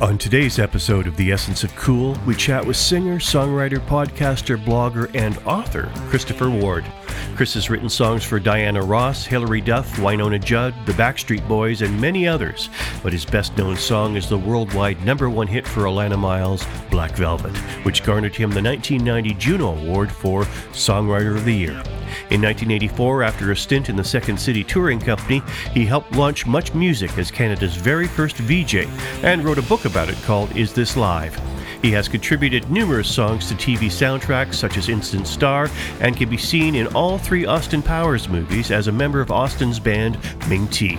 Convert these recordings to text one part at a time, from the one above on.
On today's episode of The Essence of Cool, we chat with singer, songwriter, podcaster, blogger, and author Christopher Ward. Chris has written songs for Diana Ross, Hilary Duff, Wynonna Judd, the Backstreet Boys, and many others. But his best-known song is the worldwide #1 hit for Alannah Myles, Black Velvet, which garnered him the 1990 Juno Award for Songwriter of the Year. In 1984, after a stint in the Second City Touring Company, he helped launch MuchMusic as Canada's very first VJ and wrote a book about it called Is This Live? He has contributed numerous songs to TV soundtracks such as Instant Star and can be seen in all 3 Austin Powers movies as a member of Austin's band Ming-Ti.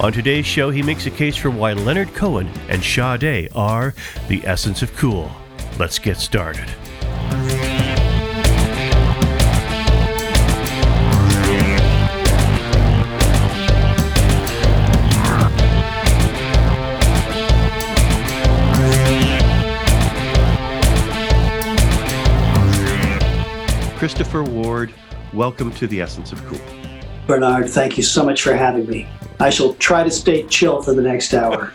On today's show, he makes a case for why Leonard Cohen and Sade are the essence of cool. Let's get started. Christopher Ward, welcome to The Essence of Cool. Bernard, thank you so much for having me. I shall try to stay chill for the next hour.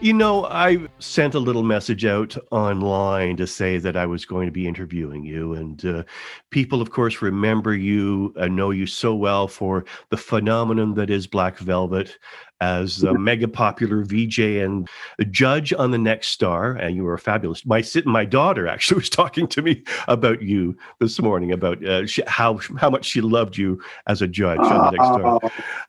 You know, I sent a little message out online to say that I was going to be interviewing you, and people, of course, remember you and know you so well for the phenomenon that is Black Velvet, as a mega popular VJ and a judge on The Next Star, and you were fabulous. My daughter actually was talking to me about you this morning, about how much she loved you as a judge on The Next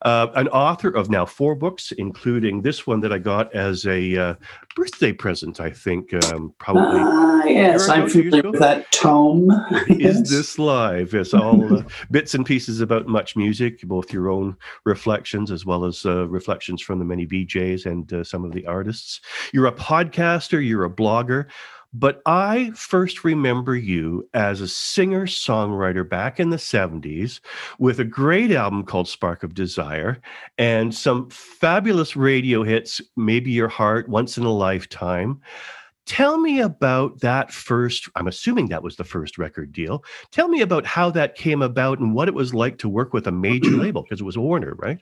Star. An author of now 4 books, including this one that I got as a birthday present, I think, probably. Yes, I'm familiar with that tome. Is This Live? It's all bits and pieces about MuchMusic, both your own reflections as well as reflections from the many VJs and some of the artists. You're a podcaster, you're a blogger, but I first remember you as a singer-songwriter back in the 70s with a great album called Spark of Desire and some fabulous radio hits, Maybe Your Heart, Once in a Lifetime. Tell me about that first, I'm assuming that was the first record deal. Tell me about how that came about and what it was like to work with a major label, because it was Warner, right?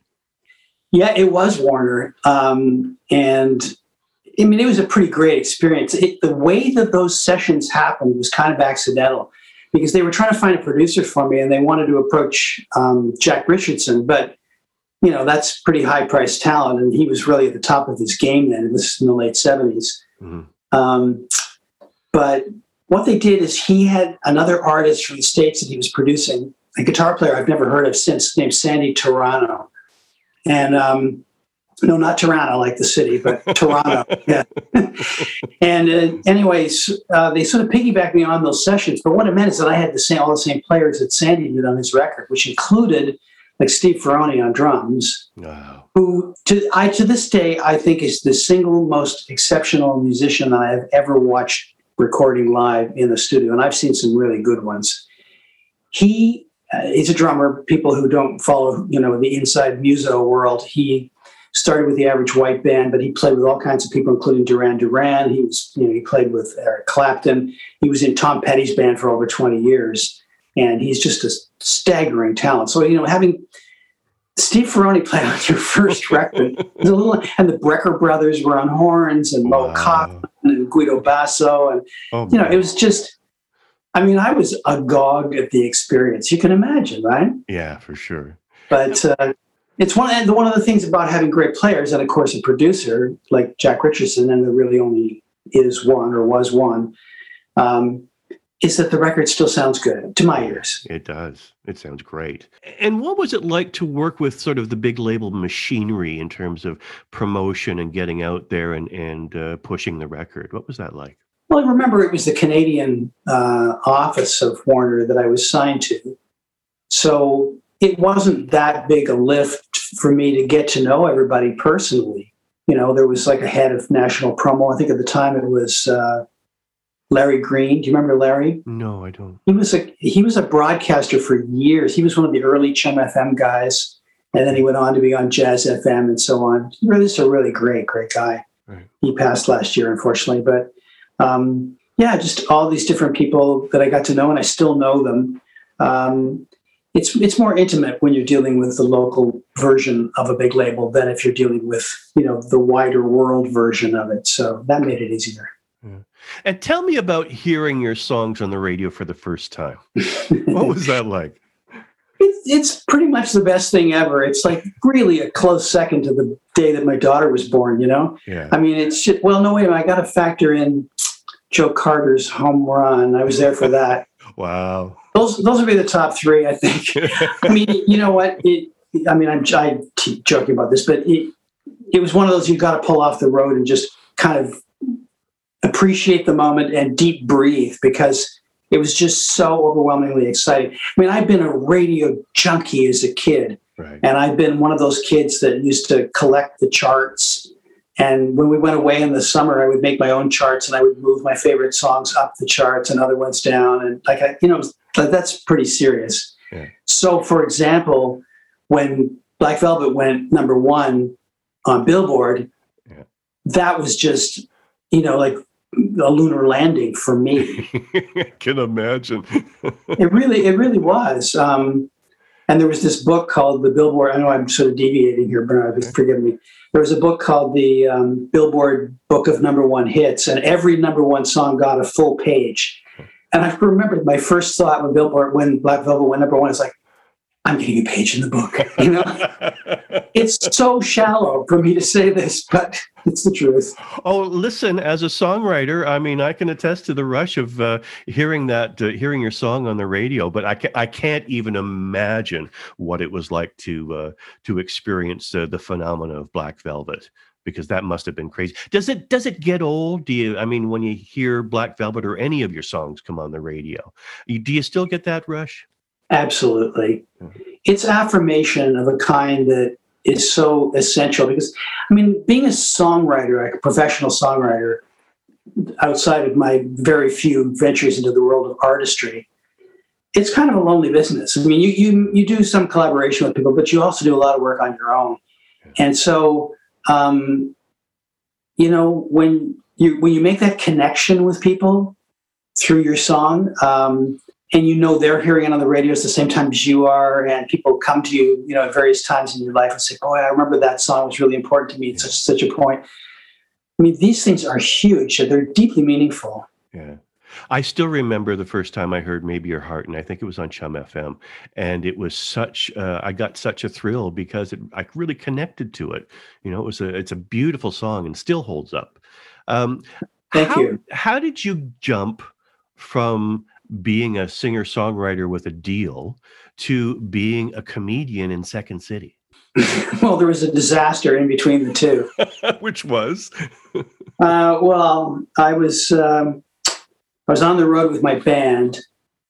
Yeah, it was Warner. And I mean, it was a pretty great experience. The way that those sessions happened was kind of accidental because they were trying to find a producer for me and they wanted to approach Jack Richardson. But, you know, that's pretty high-priced talent. And he was really at the top of his game then. And this is in the late 70s. Mm-hmm. But what they did is he had another artist from the States that he was producing, a guitar player I've never heard of since named Sandy Toronto. And no, not Toronto, like the city, but Toronto. Yeah. And anyways, they sort of piggybacked me on those sessions. But what it meant is that I had all the same players that Sandy did on his record, which included like Steve Ferrone on drums, wow, who to this day I think is the single most exceptional musician that I have ever watched recording live in the studio, and I've seen some really good ones. He's a drummer. People who don't follow, you know, the inside muso world, he started with the Average White Band, but he played with all kinds of people, including Duran Duran. He was, you know, he played with Eric Clapton. He was in Tom Petty's band for over 20 years, and he's just a staggering talent. So, you know, having Steve Ferrone play on your first record, and the Brecker brothers were on horns, and Mo Cochran and Guido Basso, and you know, it was just. I mean, I was agog at the experience. You can imagine, right? Yeah, for sure. But it's one of the things about having great players and, of course, a producer like Jack Richardson, and there really only is one or was one, is that the record still sounds good to my ears. It does. It sounds great. And what was it like to work with sort of the big label machinery in terms of promotion and getting out there and pushing the record? What was that like? Well, I remember it was the Canadian office of Warner that I was signed to. So it wasn't that big a lift for me to get to know everybody personally. You know, there was like a head of national promo. I think at the time it was Larry Green. Do you remember Larry? No, I don't. He was a broadcaster for years. He was one of the early Chum FM guys. And then he went on to be on Jazz FM and so on. He was a really great, great guy. Right. He passed last year, unfortunately, but just all these different people that I got to know, and I still know them. it's more intimate when you're dealing with the local version of a big label than if you're dealing with, you know, the wider world version of it. So that made it easier. Yeah. And tell me about hearing your songs on the radio for the first time. What was that like? It's pretty much the best thing ever. It's like really a close second to the day that my daughter was born, you know? Yeah. I mean, it's just, well, no, wait a minute. I got to factor in Joe Carter's home run. I was there for that. Wow. Those would be the top three, I think. I mean, you know what? I keep joking about this, but it was one of those you got to pull off the road and just kind of appreciate the moment and deep breathe, because it was just so overwhelmingly exciting. I mean, I've been a radio junkie as a kid, right. And I've been one of those kids that used to collect the charts. And when we went away in the summer, I would make my own charts, and I would move my favorite songs up the charts and other ones down. And that's pretty serious. Yeah. So, for example, when Black Velvet went number one on Billboard, yeah. That was just, you know, like a lunar landing for me. I can imagine. It really was. And there was this book called the Billboard. I know I'm sort of deviating here, Bernard, forgive me. There was a book called the Billboard Book of Number One Hits, and every number one song got a full page. And I remember my first thought when Black Velvet went number one, it's like, I'm getting a page in the book. You know, it's so shallow for me to say this, but it's the truth. Oh, listen, as a songwriter, I mean, I can attest to the rush of hearing your song on the radio, but I can't even imagine what it was like to experience the phenomena of Black Velvet, because that must have been crazy. Does it get old? When you hear Black Velvet or any of your songs come on the radio, do you still get that rush? Absolutely. It's affirmation of a kind that is so essential, because, I mean, being a songwriter, like a professional songwriter, outside of my very few ventures into the world of artistry, it's kind of a lonely business. I mean, you do some collaboration with people, but you also do a lot of work on your own. And so, you know, when you make that connection with people through your song, and you know they're hearing it on the radios the same time as you are, and people come to you, you know, at various times in your life and say, "Oh, I remember that song was really important to me at such a point." I mean, these things are huge; they're deeply meaningful. Yeah, I still remember the first time I heard "Maybe Your Heart," and I think it was on Chum FM, and it was I got such a thrill because I really connected to it. You know, it's a beautiful song and still holds up. Thank you. How did you jump from being a singer-songwriter with a deal to being a comedian in Second City? Well, there was a disaster in between the two. Which was? Well, I was on the road with my band,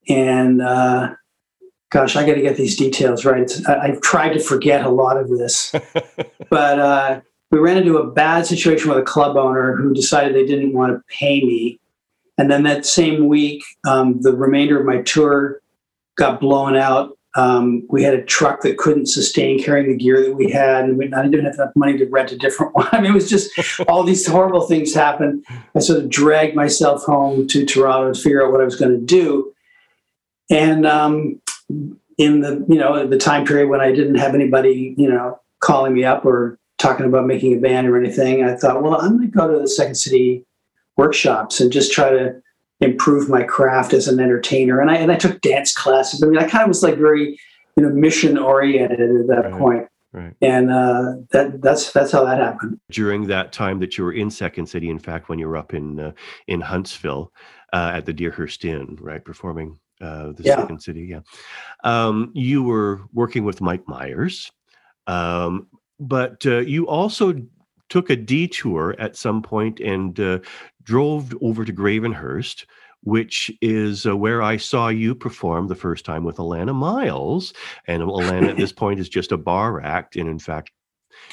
and I got to get these details right. I've tried to forget a lot of this. But we ran into a bad situation with a club owner who decided they didn't want to pay me. And then that same week, the remainder of my tour got blown out. We had a truck that couldn't sustain carrying the gear that we had, and I didn't have enough money to rent a different one. I mean, it was just all these horrible things happened. I sort of dragged myself home to Toronto to figure out what I was going to do. And in the time period when I didn't have anybody, you know, calling me up or talking about making a band or anything, I thought, well, I'm going to go to the Second City workshops and just try to improve my craft as an entertainer. And I took dance classes. I mean, I kind of was like very, you know, mission oriented at that point. Right. And that's how that happened. During that time that you were in Second City, in fact, when you were up in Huntsville at the Deerhurst Inn, right, performing Second City. Yeah. You were working with Mike Myers, but you also took a detour at some point and drove over to Gravenhurst, which is where I saw you perform the first time with Alannah Myles. And Alannah at this point is just a bar act, and in fact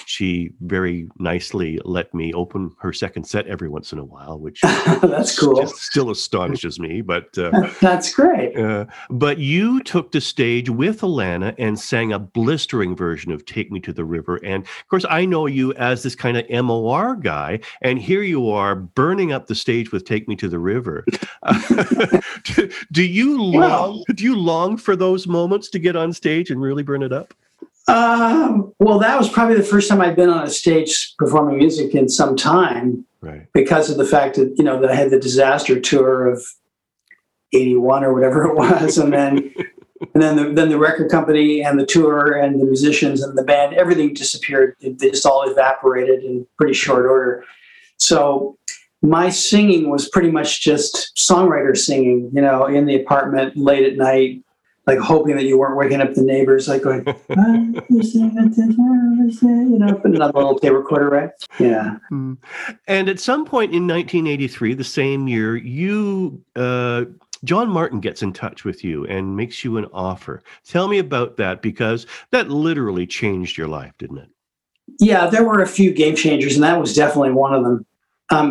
she very nicely let me open her second set every once in a while, which that's cool. Still astonishes me, but that's great. But you took the stage with Alannah and sang a blistering version of Take Me to the River. And of course, I know you as this kind of MOR guy, and here you are burning up the stage with Take Me to the River. Do you long for those moments to get on stage and really burn it up? Well, that was probably the first time I'd been on a stage performing music in some time, right? Because of the fact that, you know, that I had the disaster tour of 81 or whatever it was. And then, and then the record company and the tour and the musicians and the band, everything disappeared. They just all evaporated in pretty short order. So my singing was pretty much just songwriter singing, you know, in the apartment late at night, like hoping that you weren't waking up the neighbors, like going, you know, putting another little tape recorder, right? Yeah. And at some point in 1983, the same year, you, John Martin gets in touch with you and makes you an offer. Tell me about that, because that literally changed your life, didn't it? Yeah, there were a few game changers, and that was definitely one of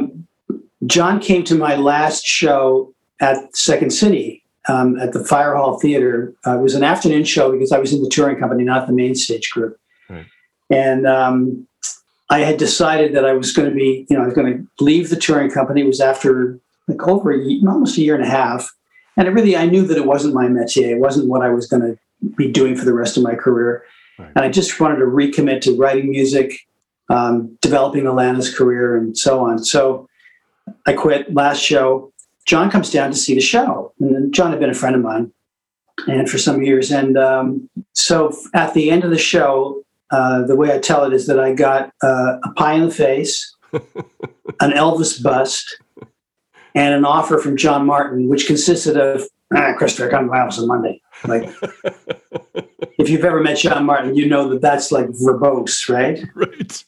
them. John came to my last show at Second City. At the Fire Hall Theater. It was an afternoon show because I was in the touring company, not the main stage group. Right. And I had decided that I was going to be, you know, I was going to leave the touring company. It was after like over almost a year and a half. And I knew that it wasn't my métier. It wasn't what I was going to be doing for the rest of my career. Right. And I just wanted to recommit to writing music, developing Alannah's career, and so on. So I quit last show. John comes down to see the show, and John had been a friend of mine and for some years. And so at the end of the show, the way I tell it is that I got a pie in the face, an Elvis bust, and an offer from John Martin, which consisted of, Christopher, come to my office on Monday. Like, if you've ever met John Martin, you know that that's like verbose, right? Right.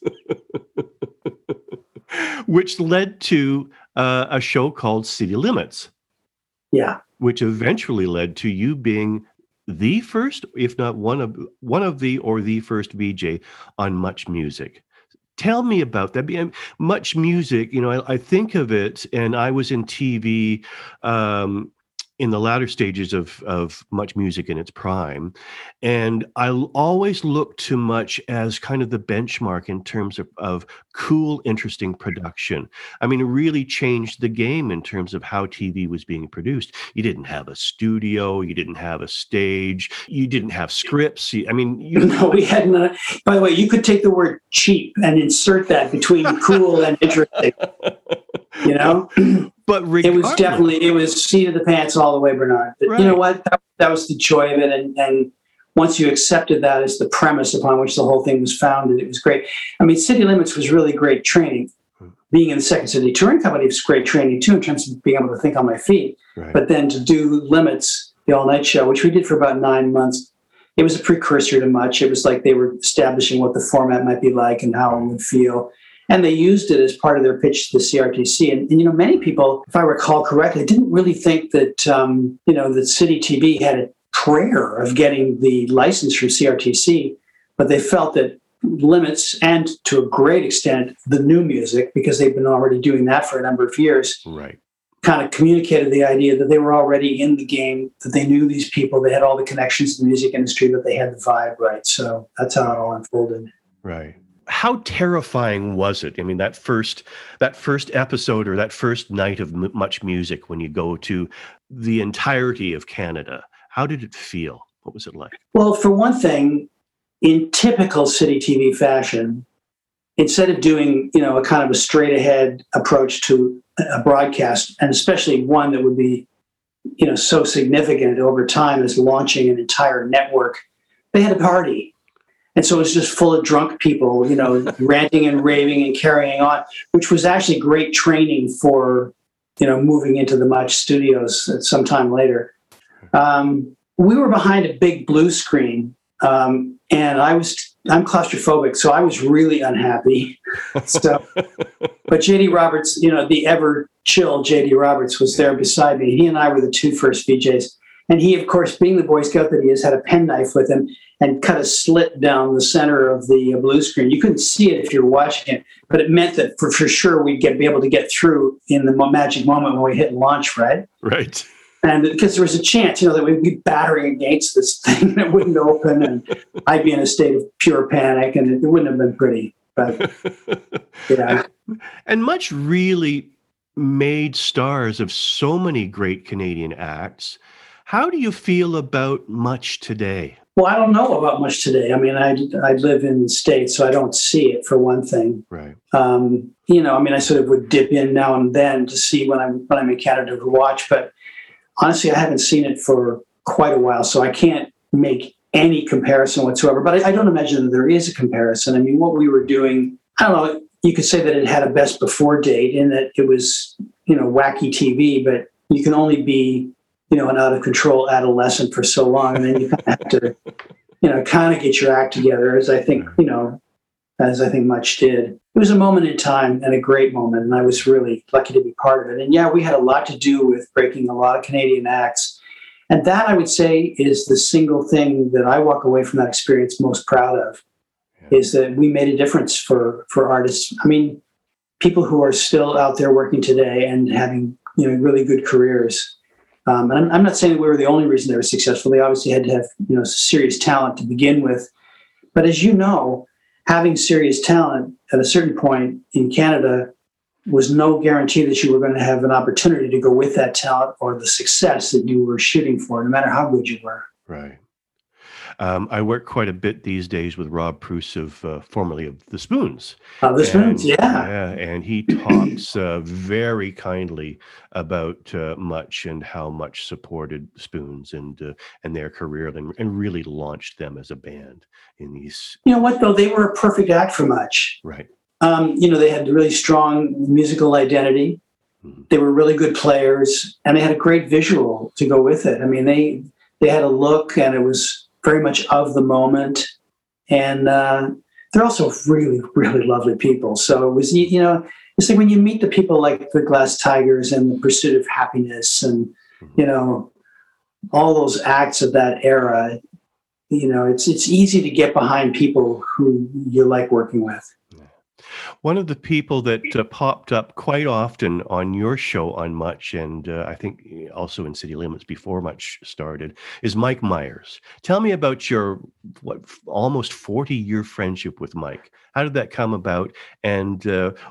Which led to a show called City Limits. Yeah. Which eventually led to you being the first, if not the first VJ on MuchMusic. Tell me about that. MuchMusic, you know, I think of it, and I was in TV in the latter stages of MuchMusic in its prime. And I always look to Much as kind of the benchmark in terms of cool, interesting production. I mean, it really changed the game in terms of how TV was being produced. You didn't have a studio. You didn't have a stage. You didn't have scripts. We had none. By the way, you could take the word cheap and insert that between cool and interesting, you know? But it was seat of the pants all the way, Bernard. But right. You know what? That was the joy of it. And once you accepted that as the premise upon which the whole thing was founded, it was great. I mean, City Limits was really great training. Being in the Second City Touring Company was great training, too, in terms of being able to think on my feet. Right. But then to do Limits, the all-night show, which we did for about 9 months, it was a precursor to Much. It was like they were establishing what the format might be like and how it would feel. And they used it as part of their pitch to the CRTC. And you know, many people, if I recall correctly, didn't really think that, you know, that City TV had a prayer of getting the license from CRTC, but they felt that Limits and, to a great extent, the new music, because they've been already doing that for a number of years, right, kind of communicated the idea that they were already in the game, that they knew these people, they had all the connections to the music industry, but they had the vibe right. So that's how it all unfolded. Right. How terrifying was it? I mean, that first episode or that first night of MuchMusic when you go to the entirety of Canada, how did it feel? What was it like? Well, for one thing, in typical City TV fashion, instead of doing, you know, a kind of a straight ahead approach to a broadcast, and especially one that would be, you know, so significant over time as launching an entire network, they had a party. And so it was just full of drunk people, you know, ranting and raving and carrying on, which was actually great training for, you know, moving into the Much studios sometime later. We were behind a big blue screen, and I'm claustrophobic, so I was really unhappy. So, but J.D. Roberts, you know, the ever chill J.D. Roberts was there beside me. He and I were the two first VJs. And he, of course, being the Boy Scout that he is, had a penknife with him. and cut a slit down the center of the blue screen. You couldn't see it if you were watching it, but it meant that for sure we'd be able to get through in the magic moment when we hit launch, right? Right. And because there was a chance, that we'd be battering against this thing and it wouldn't open, and I'd be in a state of pure panic, and it wouldn't have been pretty. But yeah. And Much really made stars of so many great Canadian acts. How do you feel about Much today? Well, I don't know about Much today. I mean, I live in the States, so I don't see it, for one thing. Right. I sort of would dip in now and then to see when I'm in Canada to watch, but honestly, I haven't seen it for quite a while, so I can't make any comparison whatsoever. But I don't imagine that there is a comparison. I mean, what we were doing, I don't know, you could say that it had a best before date in that it was, wacky TV, but you can only be, an out of control adolescent for so long. And then you kind of have to, get your act together, as I think Much did. It was a moment in time and a great moment, and I was really lucky to be part of it. And yeah, we had a lot to do with breaking a lot of Canadian acts. And that, I would say, is the single thing that I walk away from that experience most proud of, is that we made a difference for artists. I mean, people who are still out there working today and having, really good careers. And I'm not saying that we were the only reason they were successful. They obviously had to have, serious talent to begin with. But as you know, having serious talent at a certain point in Canada was no guarantee that you were going to have an opportunity to go with that talent or the success that you were shooting for, no matter how good you were. Right. I work quite a bit these days with Rob Proust, formerly of The Spoons. Yeah. And he talks very kindly about Much and how Much supported Spoons and their career and really launched them as a band in these. You know what, though? They were a perfect act for Much. Right. They had a really strong musical identity. Mm-hmm. They were really good players, and they had a great visual to go with it. I mean, they had a look, and it was very much of the moment, and they're also really, really lovely people. So it was, it's like when you meet the people like the Glass Tigers and The Pursuit of Happiness, and all those acts of that era. It's easy to get behind people who you like working with. Yeah. One of the people that popped up quite often on your show on Much, and I think also in City Limits before Much started, is Mike Myers. Tell me about your almost 40-year friendship with Mike. How did that come about, and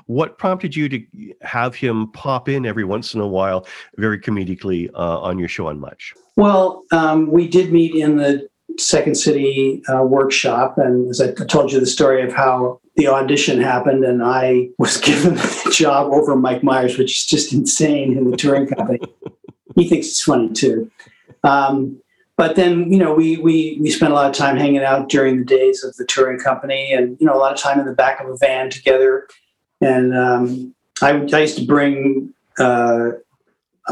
what prompted you to have him pop in every once in a while, very comedically, on your show on Much? Well, we did meet in the Second City workshop, and as I told you the story of how the audition happened, and I was given the job over Mike Myers, which is just insane in the touring company. He thinks it's funny too. But then, we spent a lot of time hanging out during the days of the touring company, and, a lot of time in the back of a van together. And I used to bring a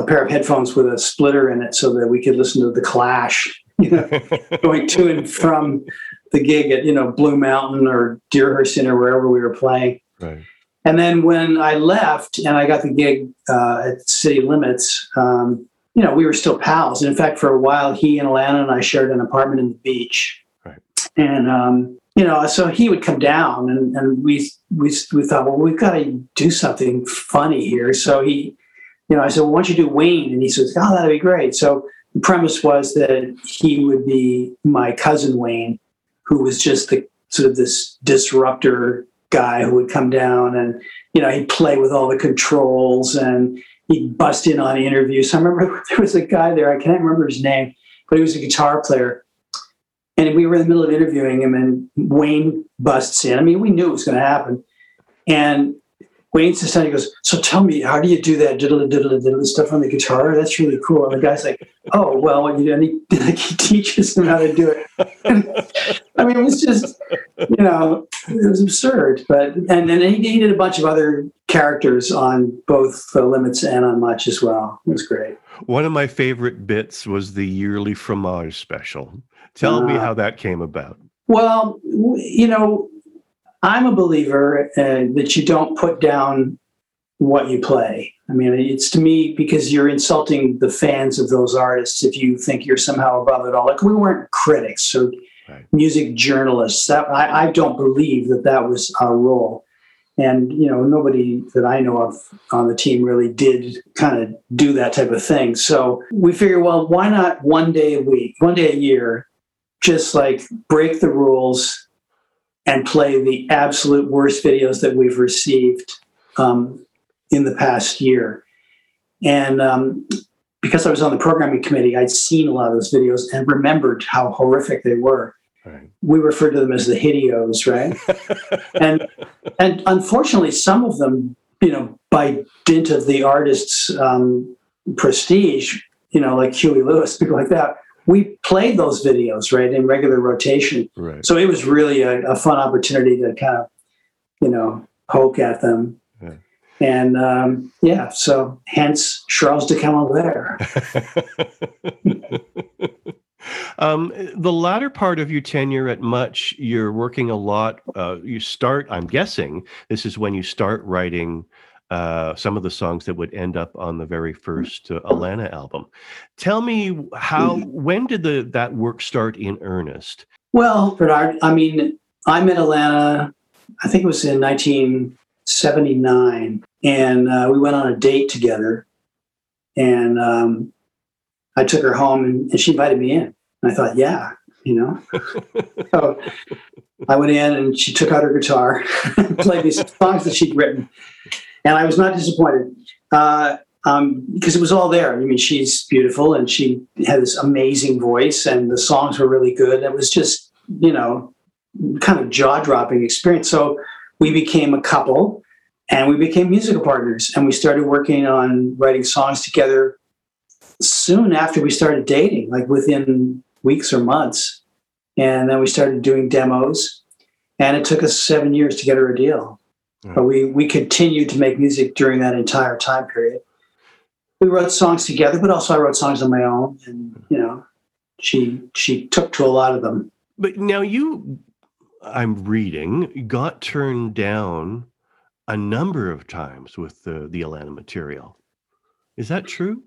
pair of headphones with a splitter in it so that we could listen to The Clash, going to and from the gig at, Blue Mountain or Deerhurst or wherever we were playing. Right. And then when I left and I got the gig at City Limits, we were still pals. And in fact, for a while, he and Alannah and I shared an apartment in the beach. Right. And, so he would come down, and we thought, well, we've got to do something funny here. So he, I said, well, why don't you do Wayne? And he says, oh, that'd be great. So the premise was that he would be my cousin Wayne, who was just the sort of this disruptor guy who would come down and, he'd play with all the controls and he'd bust in on interviews. I remember there was a guy there, I can't remember his name, but he was a guitar player. And we were in the middle of interviewing him, and Wayne busts in. I mean, we knew it was going to happen. And Wayne sits down and he goes, so tell me, how do you do that diddle stuff on the guitar? That's really cool. And the guy's like, oh, well, and he teaches him how to do it. And, I mean, it was just, it was absurd. But and then he did a bunch of other characters on both Limits and on Much as well. It was great. One of my favorite bits was the yearly fromage special. Tell me how that came about. Well, I'm a believer that you don't put down what you play. I mean, it's to me, because you're insulting the fans of those artists if you think you're somehow above it all. Like, we weren't critics, so right. music journalists. That I don't believe that was our role. And, you know, nobody that I know of on the team really did kind of do that type of thing. So we figured, well, why not one day a year, just like break the rules and play the absolute worst videos that we've received in the past year. And because I was on the programming committee, I'd seen a lot of those videos and remembered how horrific they were. Right. We refer to them as the hideos, right? and unfortunately, some of them, you know, by dint of the artist's prestige, you know, like Huey Lewis, people like that, we played those videos, right, in regular rotation. Right. So it was really a fun opportunity to kind of, you know, poke at them. Yeah. And, so hence Charles de Camembert. The latter part of your tenure at Much, you're working a lot. You start, I'm guessing, this is when you start writing some of the songs that would end up on the very first Alannah album. Tell me when did that work start in earnest? Well, Bernard, I mean, I met Alannah, I think it was in 1979, and we went on a date together, and I took her home and she invited me in. And I thought, yeah, you know. So I went in and she took out her guitar and played these songs that she'd written. And I was not disappointed because it was all there. I mean, she's beautiful and she had this amazing voice and the songs were really good. It was just, you know, kind of jaw-dropping experience. So we became a couple and we became musical partners. And we started working on writing songs together soon after we started dating, like within weeks or months. And then we started doing demos, and it took us 7 years to get her a deal. Mm. But we continued to make music during that entire time period. We wrote songs together, but also I wrote songs on my own, and, you know, she took to a lot of them. But now you got turned down a number of times with the Alannah material. Is that true?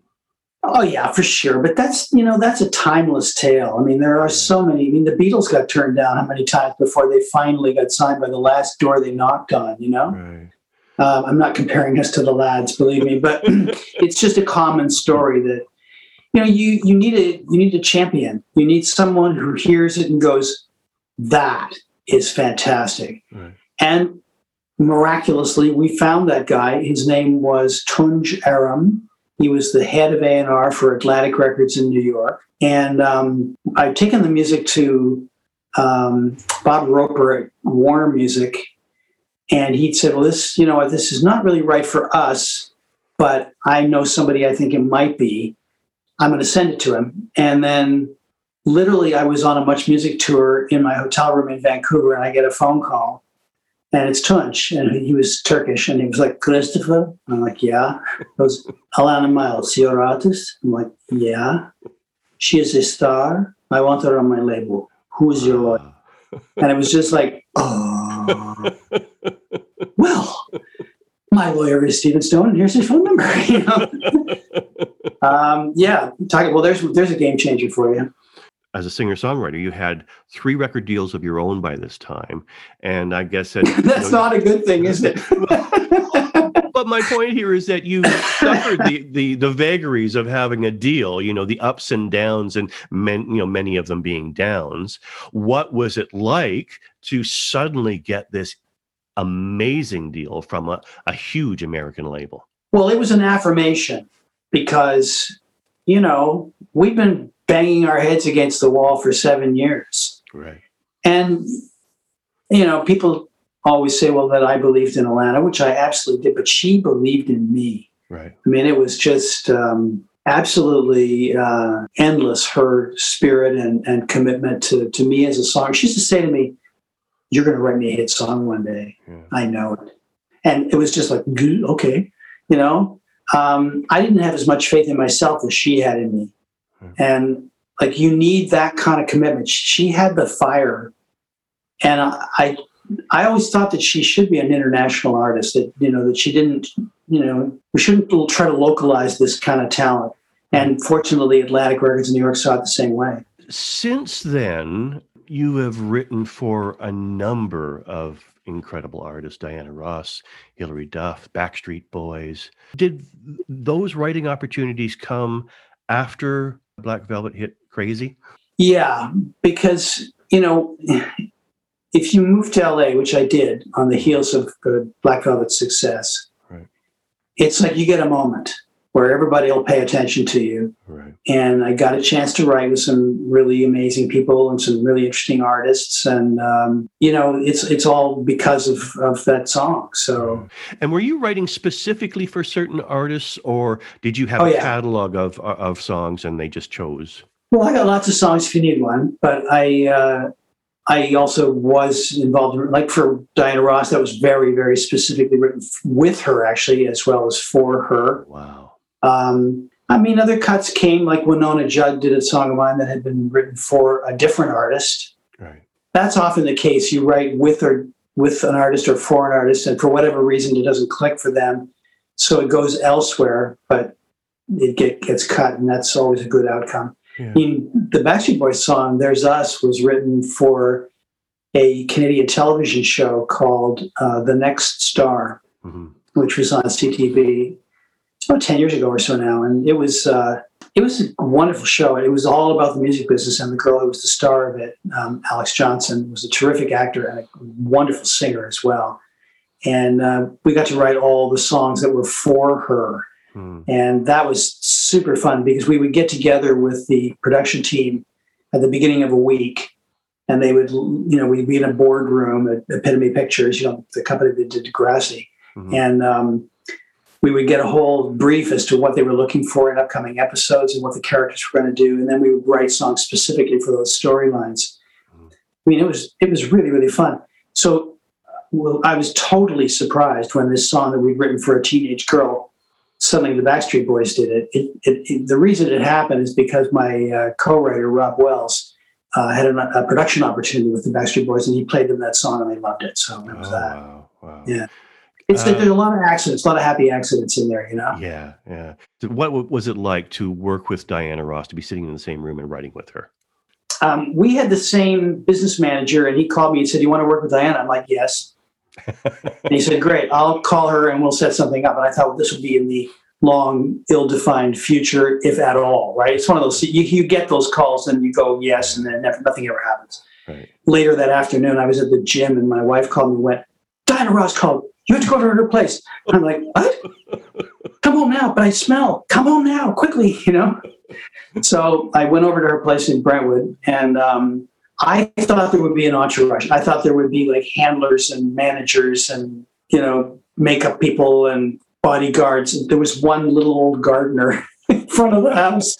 Oh, yeah, for sure. But that's a timeless tale. I mean, there are so many. I mean, the Beatles got turned down how many times before they finally got signed by the last door they knocked on, you know? Right. I'm not comparing us to the lads, believe me. But it's just a common story that, you know, you need a champion. You need someone who hears it and goes, that is fantastic. Right. And miraculously, we found that guy. His name was Tunç Aram. He was the head of A&R for Atlantic Records in New York. And I'd taken the music to Bob Roper at Warner Music. And he'd said, well, this, you know what, this is not really right for us, but I know somebody I think it might be. I'm going to send it to him. And then literally I was on a Much Music tour in my hotel room in Vancouver, and I get a phone call. And it's Tunç, and he was Turkish, and he was like, Christopher? And I'm like, yeah. He goes, Alannah Myles, your artist? I'm like, yeah. She is a star. I want her on my label. Who is your lawyer? And it was just like, oh. Well, my lawyer is Steven Stone, and here's his phone number. You know? Well, there's a game changer for you. As a singer-songwriter, you had 3 record deals of your own by this time. And I guess that's not a good thing, is it? But my point here is that you suffered the vagaries of having a deal, you know, the ups and downs, and many of them being downs. What was it like to suddenly get this amazing deal from a huge American label? Well, it was an affirmation because, you know, we've been banging our heads against the wall for 7 years. Right. And, you know, people always say, well, that I believed in Alannah, which I absolutely did, but she believed in me. Right. I mean, it was just absolutely endless, her spirit and commitment to me as a songwriter. She used to say to me, you're going to write me a hit song one day. Yeah. I know it. And it was just like, okay, you know. I didn't have as much faith in myself as she had in me. And like, you need that kind of commitment. She had the fire. And I always thought that she should be an international artist, that, you know, that she didn't, you know, we shouldn't try to localize this kind of talent. And fortunately, Atlantic Records in New York saw it the same way. Since then, you have written for a number of incredible artists, Diana Ross, Hilary Duff, Backstreet Boys. Did those writing opportunities come after Black Velvet hit Crazy? Yeah, because, you know, if you move to LA, which I did on the heels of Black Velvet's success, right, it's like you get a moment where everybody will pay attention to you. Right. And I got a chance to write with some really amazing people and some really interesting artists. And, you know, it's all because of that song. So, and were you writing specifically for certain artists, or did you have catalog of songs and they just chose? Well, I got lots of songs if you need one, but I also was involved, like for Diana Ross, that was very, very specifically written with her, actually, as well as for her. Wow. I mean, other cuts came, like Wynonna Judd did a song of mine that had been written for a different artist. Right. That's often the case. You write with an artist or for an artist, and for whatever reason, it doesn't click for them. So it goes elsewhere, but it gets cut, and that's always a good outcome. Yeah. I mean, the Backstreet Boys song, There's Us, was written for a Canadian television show called The Next Star, which was on CTV. About 10 years ago or so now, and it was a wonderful show. It was all about the music business, and the girl who was the star of it, Alex Johnson, was a terrific actor and a wonderful singer as well. And we got to write all the songs that were for her, and that was super fun because we would get together with the production team at the beginning of a week, and they would, you know, we'd be in a boardroom at Epitome Pictures, you know, the company that did Degrassi, and we would get a whole brief as to what they were looking for in upcoming episodes and what the characters were going to do. And then we would write songs specifically for those storylines. I mean, it was really, really fun. So I was totally surprised when this song that we'd written for a teenage girl, suddenly the Backstreet Boys did it. The reason it happened is because my co-writer, Rob Wells, had a production opportunity with the Backstreet Boys, and he played them that song and they loved it. So it was that. Wow. Yeah. It's there's a lot of accidents, a lot of happy accidents in there, you know? Yeah, yeah. What was it like to work with Diana Ross, to be sitting in the same room and writing with her? We had the same business manager, and he called me and said, "You want to work with Diana?" I'm like, "Yes." And he said, "Great, I'll call her and we'll set something up." And I thought, well, this would be in the long, ill-defined future, if at all, right? It's one of those, you get those calls and you go, yes, and then nothing ever happens. Right. Later that afternoon, I was at the gym and my wife called me and went, "Diana Ross called. You have to go to her place." And I'm like, "What? Come home now, but I smell. Come home now, quickly," you know? So I went over to her place in Brentwood, and I thought there would be an entourage. I thought there would be like handlers and managers and, you know, makeup people and bodyguards. There was one little old gardener in front of the house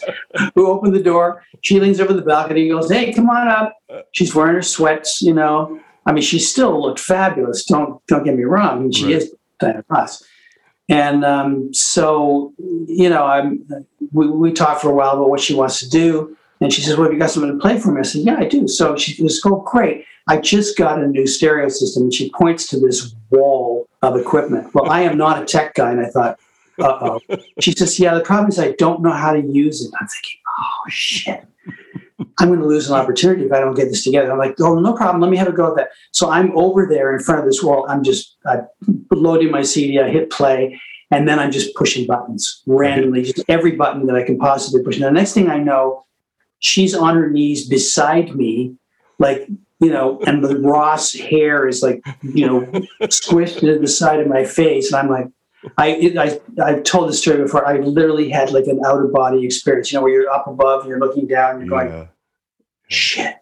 who opened the door. She leans over the balcony and goes, "Hey, come on up." She's wearing her sweats, you know. I mean, she still looked fabulous. Don't get me wrong. I mean, she is Diana Ross. And so, you know, we talked for a while about what she wants to do. And she says, "Well, have you got someone to play for me?" I said, "Yeah, I do." So she goes, "Oh, great. I just got a new stereo system." And she points to this wall of equipment. Well, I am not a tech guy. And I thought, uh-oh. She says, "Yeah, the problem is I don't know how to use it." I'm thinking, oh, shit. I'm going to lose an opportunity if I don't get this together. I'm like, "Oh, no problem. Let me have a go at that." So I'm over there in front of this wall. I'm just loading my CD. I hit play, and then I'm just pushing buttons randomly, just every button that I can possibly push. And the next thing I know, she's on her knees beside me, like, you know, and the Ross hair is like, you know, squished into the side of my face. And I'm like, I've told this story before. I literally had like an out-of-body experience, you know, where you're up above and you're looking down and you're going, "Shit,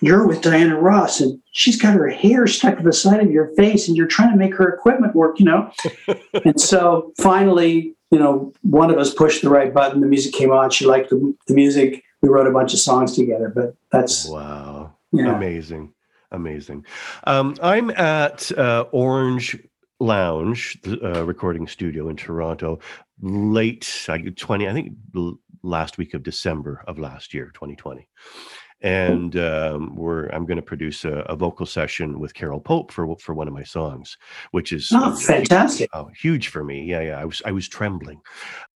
you're with Diana Ross and she's got her hair stuck to the side of your face and you're trying to make her equipment work, you know?" And so finally, you know, one of us pushed the right button. The music came on. She liked the music. We wrote a bunch of songs together, but that's... Wow. You know. Amazing. I'm at Orange Lounge, the recording studio in Toronto, last week of December of last year, 2020. And I'm going to produce a vocal session with Carol Pope for one of my songs, which is fantastic, huge for me. Yeah, I was trembling.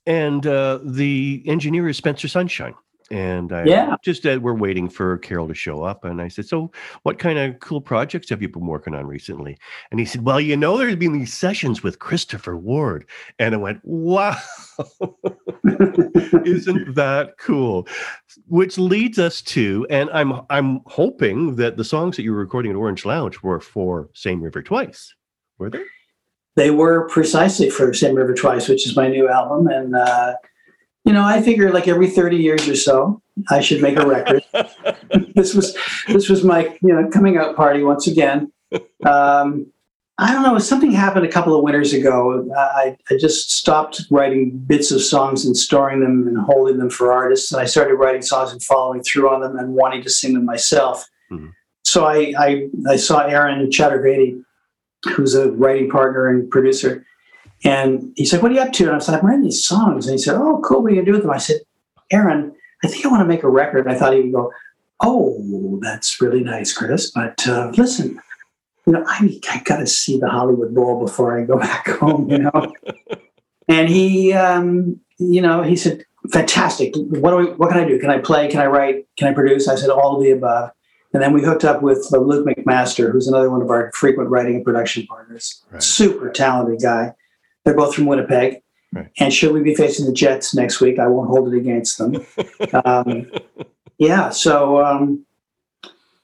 And the engineer is Spencer Sunshine, And I just said, we're waiting for Carol to show up. And I said, so what kind of cool projects have you been working on recently? And he said, well, you know, there's been these sessions with Christopher Ward. And I went, wow, isn't that cool? Which leads us to, and I'm hoping that the songs that you were recording at Orange Lounge were for Same River Twice, were they? They were precisely for Same River Twice, which is my new album. And, you know, I figure like every 30 years or so, I should make a record. This was my, you know, coming out party once again. I don't know, something happened a couple of winters ago. I just stopped writing bits of songs and storing them and holding them for artists. And I started writing songs and following through on them and wanting to sing them myself. Mm-hmm. So I saw Aaron Chaturvedi, who's a writing partner and producer. And he said, what are you up to? And I was like, I'm writing these songs. And he said, oh, cool, what are you going to do with them? I said, Aaron, I think I want to make a record. And I thought he would go, oh, that's really nice, Chris. But listen, you know, I got to see the Hollywood Bowl before I go back home, you know. And he, you know, he said, fantastic. What can I do? Can I play? Can I write? Can I produce? I said, all of the above. And then we hooked up with Luke McMaster, who's another one of our frequent writing and production partners. Right. Super talented guy. They're both from Winnipeg. Right. And should we be facing the Jets next week, I won't hold it against them.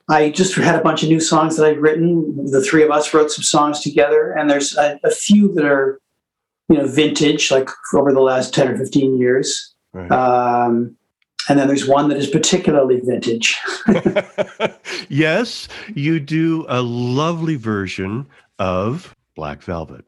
I just had a bunch of new songs that I'd written. The three of us wrote some songs together. And there's a few that are, you know, vintage, like over the last 10 or 15 years. Right. And then there's one that is particularly vintage. Yes, you do a lovely version of Black Velvet.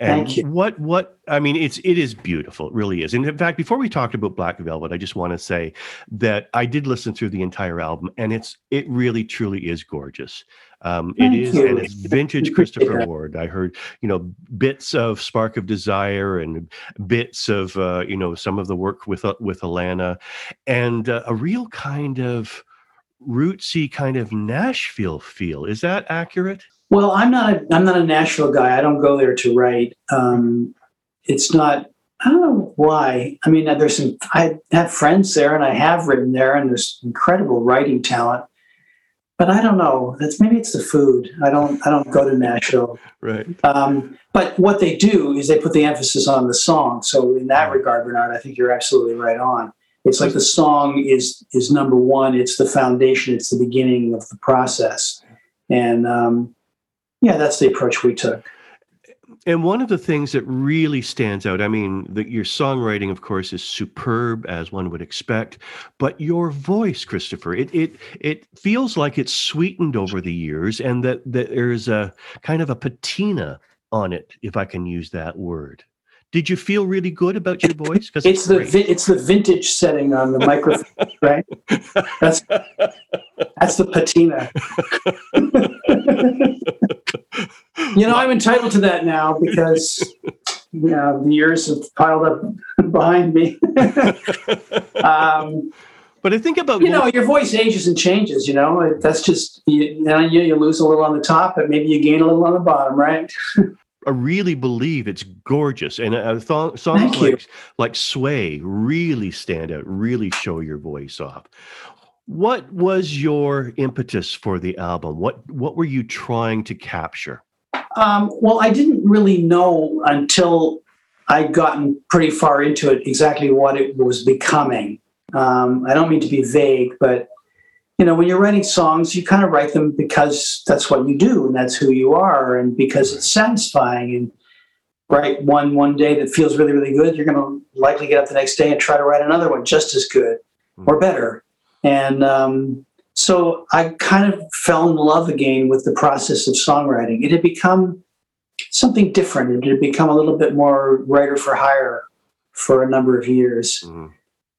And thank you. What I mean, it is beautiful. It really is. And in fact, before we talked about Black Velvet, I just want to say that I did listen through the entire album, and it really truly is gorgeous. And it's vintage Christopher Ward. I heard, you know, bits of Spark of Desire and bits of you know, some of the work with Alannah, and a real kind of rootsy kind of Nashville feel. Is that accurate? Well, I'm not a Nashville guy. I don't go there to write. It's not, I don't know why. I mean, there's some, I have friends there and I have written there and there's incredible writing talent, but I don't know. Maybe it's the food. I don't go to Nashville. Right. But what they do is they put the emphasis on the song. So in that regard, Bernard, I think you're absolutely right on. It's like the song is number one. It's the foundation. It's the beginning of the process. And, yeah, that's the approach we took. And one of the things that really stands out, I mean, your songwriting, of course, is superb, as one would expect, but your voice, Christopher, it feels like it's sweetened over the years, and that there's a kind of a patina on it, if I can use that word. Did you feel really good about your voice? Because it's the vintage setting on the microphone, right? That's the patina. You know, I'm entitled to that now because, you know, the years have piled up behind me. But I think about, you know, your voice ages and changes, you know, that's just, you lose a little on the top, but maybe you gain a little on the bottom, right? I really believe it's gorgeous. And songs like Sway really stand out, really show your voice off. What was your impetus for the album? What were you trying to capture? Well, I didn't really know until I'd gotten pretty far into it exactly what it was becoming. I don't mean to be vague, but, you know, when you're writing songs, you kind of write them because that's what you do and that's who you are and because it's satisfying. And write one day that feels really, really good, you're going to likely get up the next day and try to write another one just as good or better. And so I kind of fell in love again with the process of songwriting. It had become something different. It had become a little bit more writer for hire for a number of years. Mm-hmm.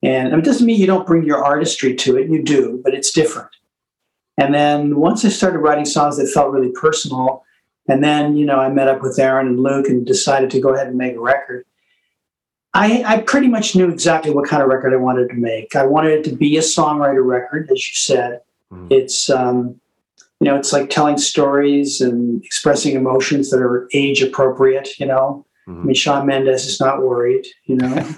And it doesn't mean you don't bring your artistry to it. You do, but it's different. And then once I started writing songs that felt really personal, and then, you know, I met up with Aaron and Luke and decided to go ahead and make a record. I pretty much knew exactly what kind of record I wanted to make. I wanted it to be a songwriter record, as you said. Mm. It's, you know, it's like telling stories and expressing emotions that are age appropriate, you know. Mm-hmm. I mean, Shawn Mendes is not worried, you know.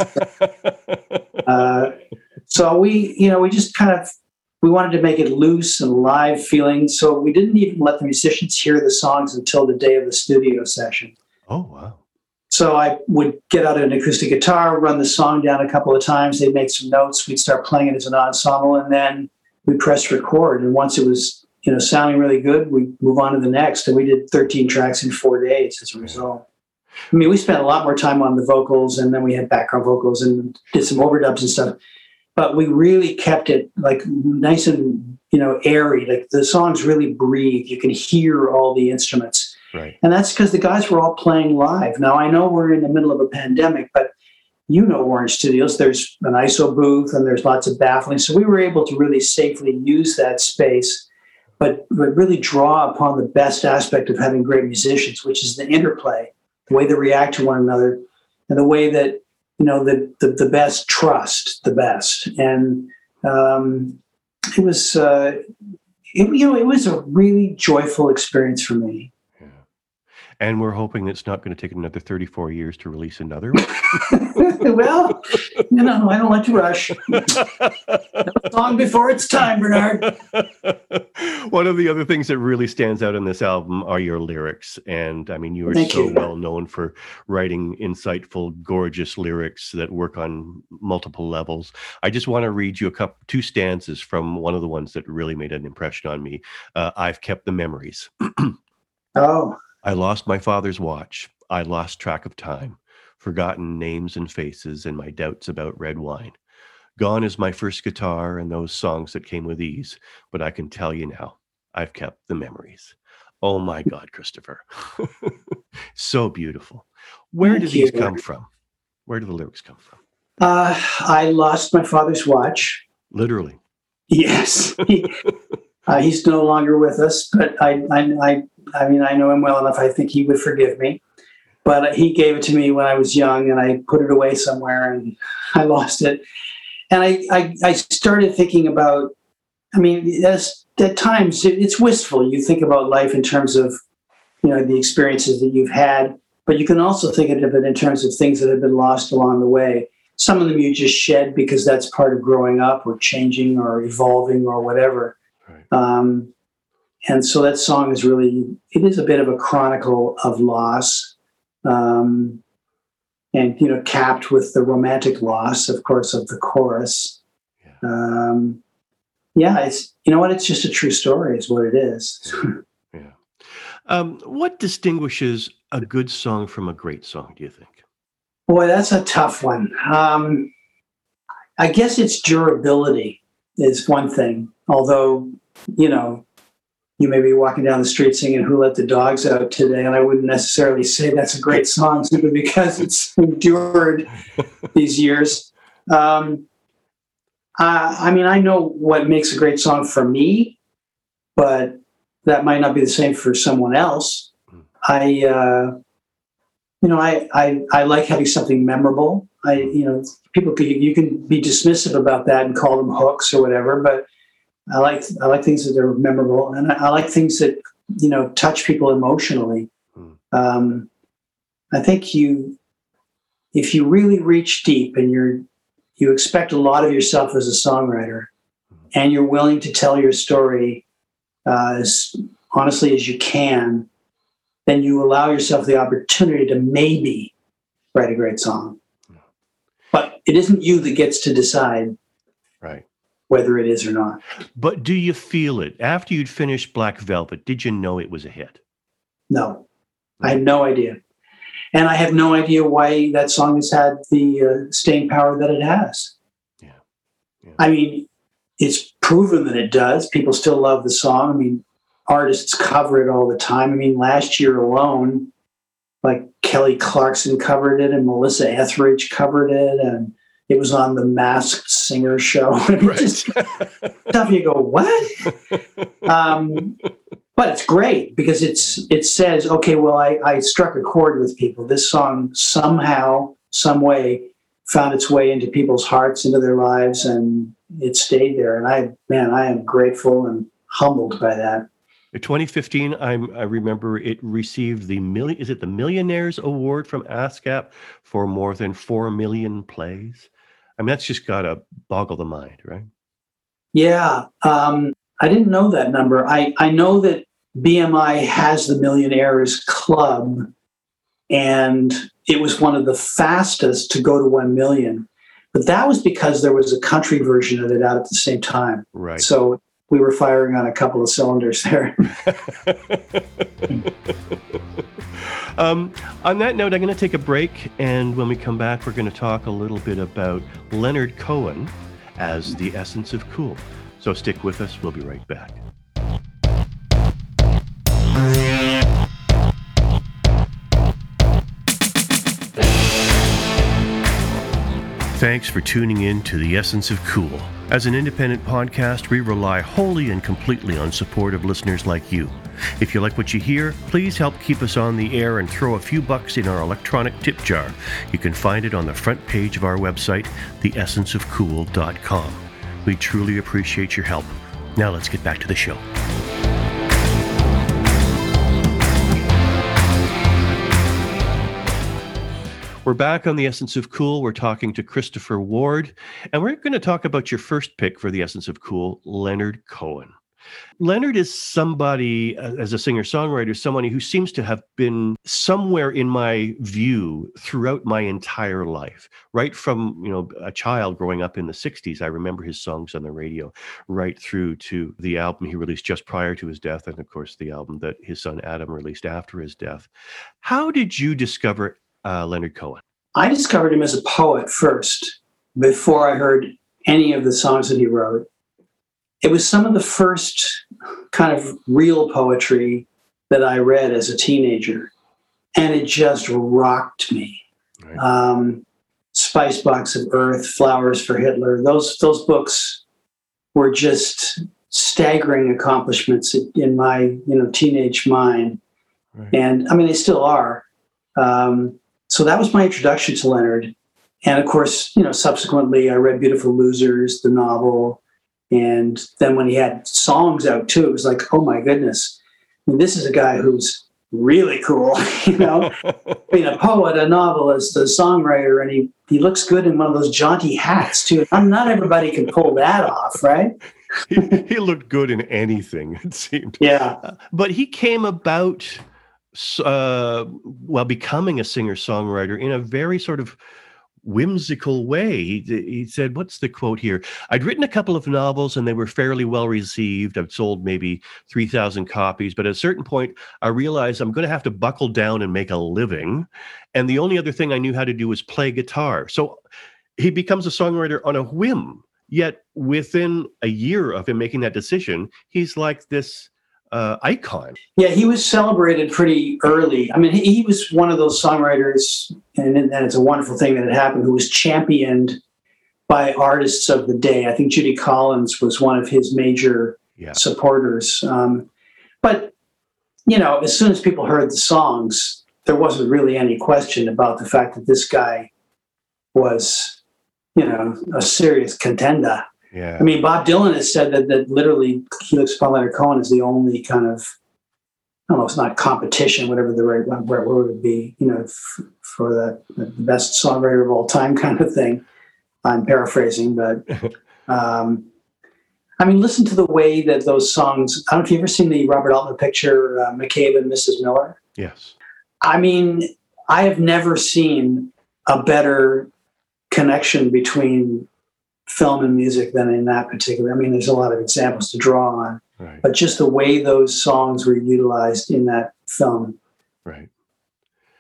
So we just we wanted to make it loose and live feeling. So we didn't even let the musicians hear the songs until the day of the studio session. Oh, wow. So I would get out an acoustic guitar, run the song down a couple of times. They'd make some notes. We'd start playing it as an ensemble, and then we pressed record. And once it was, sounding really good, we move on to the next. And we did 13 tracks in 4 days as a result. I mean, we spent a lot more time on the vocals, and then we had background vocals and did some overdubs and stuff. But we really kept it like nice and, airy. Like the songs really breathe. You can hear all the instruments. Right. And that's because the guys were all playing live. Now, I know we're in the middle of a pandemic, but Orange Studios, there's an ISO booth and there's lots of baffling. So we were able to really safely use that space, but really draw upon the best aspect of having great musicians, which is the interplay, the way they react to one another, and the way that the best trust the best. And it was a really joyful experience for me. Yeah. And we're hoping it's not going to take another 34 years to release another one. Well, I don't like to rush. Long before it's time, Bernard. One of the other things that really stands out in this album are your lyrics. And I mean, you are well known for writing insightful, gorgeous lyrics that work on multiple levels. I just want to read you two stanzas from one of the ones that really made an impression on me. I've kept the memories. Oh. I lost my father's watch. I lost track of time. Forgotten names and faces and my doubts about red wine. Gone is my first guitar and those songs that came with ease, but I can tell you now, I've kept the memories. Oh my God, Christopher. So beautiful. Where do these come from? Where do the lyrics come from? I lost my father's watch. Literally. Yes. He's no longer with us, but I mean, I know him well enough. I think he would forgive me. But he gave it to me when I was young, and I put it away somewhere, and I lost it. And I started thinking about, at times it's wistful. You think about life in terms of, the experiences that you've had, but you can also think of it in terms of things that have been lost along the way. Some of them you just shed because that's part of growing up or changing or evolving or whatever. Right. And so that song is it is a bit of a chronicle of loss. And capped with the romantic loss, of course, of the chorus. Yeah. It's it's just a true story, is what it is. Yeah. What distinguishes a good song from a great song, do you think? Boy, that's a tough one. I guess its durability is one thing. Although, you may be walking down the street singing Who Let the Dogs Out today, and I wouldn't necessarily say that's a great song simply because it's endured these years. I know what makes a great song for me, but that might not be the same for someone else. I like having something memorable. You can be dismissive about that and call them hooks or whatever, but I like things that are memorable, and I like things that, touch people emotionally. I think if you really reach deep and you expect a lot of yourself as a songwriter, and you're willing to tell your story as honestly as you can, then you allow yourself the opportunity to maybe write a great song. But it isn't you that gets to decide. Right. Whether it is or not. But do you feel it? After you'd finished Black Velvet, did you know it was a hit? No, I had no idea. And I have no idea why that song has had the staying power that it has. Yeah. Yeah. I mean, it's proven that it does. People still love the song. I mean, artists cover it all the time. I mean, last year alone, like Kelly Clarkson covered it and Melissa Etheridge covered it, and it was on the Masked Singer show. Right. Just stuff you go, what? But it's great because it says, okay, well, I struck a chord with people. This song somehow, some way, found its way into people's hearts, into their lives, and it stayed there. And I am grateful and humbled by that. In 2015, I remember it received the Millionaires Award from ASCAP for more than 4 million plays. I mean, that's just got to boggle the mind, right? Yeah. I didn't know that number. I know that BMI has the Millionaires Club, and it was one of the fastest to go to 1 million. But that was because there was a country version of it out at the same time. Right. So we were firing on a couple of cylinders there. On that note, I'm going to take a break. And when we come back, we're going to talk a little bit about Leonard Cohen as the essence of cool. So stick with us. We'll be right back. Thanks for tuning in to The Essence of Cool. As an independent podcast, we rely wholly and completely on support of listeners like you. If you like what you hear, please help keep us on the air and throw a few bucks in our electronic tip jar. You can find it on the front page of our website, theessenceofcool.com. We truly appreciate your help. Now let's get back to the show. We're back on The Essence of Cool. We're talking to Christopher Ward, and we're going to talk about your first pick for The Essence of Cool, Leonard Cohen. Leonard is somebody, as a singer-songwriter, somebody who seems to have been somewhere in my view throughout my entire life. Right from, you know, a child growing up in the 60s, I remember his songs on the radio, right through to the album he released just prior to his death, and of course the album that his son Adam released after his death. How did you discover Leonard Cohen? I discovered him as a poet first, before I heard any of the songs that he wrote. It was some of the first kind of real poetry that I read as a teenager, and it just rocked me. Right. Spice Box of Earth, Flowers for Hitler, those books were just staggering accomplishments in my, teenage mind. Right. And I mean, they still are. So that was my introduction to Leonard. And of course, subsequently I read Beautiful Losers, the novel. And then when he had songs out too, it was like, oh my goodness, I mean, this is a guy who's really cool, being a poet, a novelist, a songwriter, and he looks good in one of those jaunty hats too. Not everybody can pull that off, right? he looked good in anything, it seemed. Yeah. But he came about becoming a singer-songwriter in a very sort of whimsical way. He said, what's the quote here? I'd written a couple of novels and they were fairly well received. I'd sold maybe 3,000 copies. But at a certain point, I realized I'm going to have to buckle down and make a living. And the only other thing I knew how to do was play guitar. So he becomes a songwriter on a whim. Yet within a year of him making that decision, he's like this icon. Yeah, he was celebrated pretty early. I mean, he was one of those songwriters, and it's a wonderful thing that it happened, who was championed by artists of the day. I think Judy Collins was one of his major supporters. But, as soon as people heard the songs, there wasn't really any question about the fact that this guy was, a serious contender. Yeah. I mean, Bob Dylan has said that literally he looks upon Leonard Cohen as the only kind of, I don't know, it's not competition, whatever the right word would be, for the best songwriter of all time kind of thing. I'm paraphrasing, but listen to the way that those songs, I don't know if you've ever seen the Robert Altman picture, McCabe and Mrs. Miller. Yes. I mean, I have never seen a better connection between film and music than in that particular. I mean, there's a lot of examples to draw on, right, but just the way those songs were utilized in that film, right?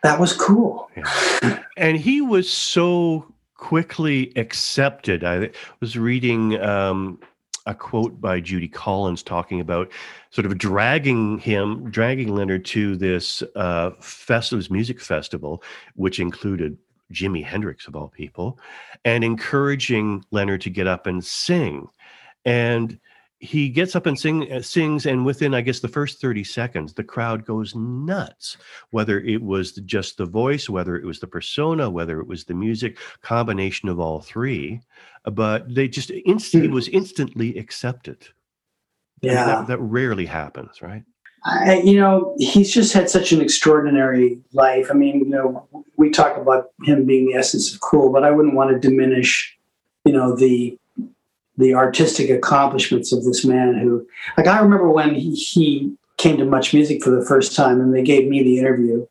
That was cool. Yeah. And he was so quickly accepted. I was reading a quote by Judy Collins talking about sort of dragging Leonard to this music festival, which included Jimi Hendrix of all people, and encouraging Leonard to get up and sing. And he gets up and sings, and within, I guess, the first 30 seconds, the crowd goes nuts, whether it was just the voice, whether it was the persona, whether it was the music, combination of all three. But they just instantly accepted. Yeah. That rarely happens, right? He's just had such an extraordinary life. I mean, we talk about him being the essence of cool, but I wouldn't want to diminish you know, the artistic accomplishments of this man who, like, I remember when he came to MuchMusic for the first time and they gave me the interview,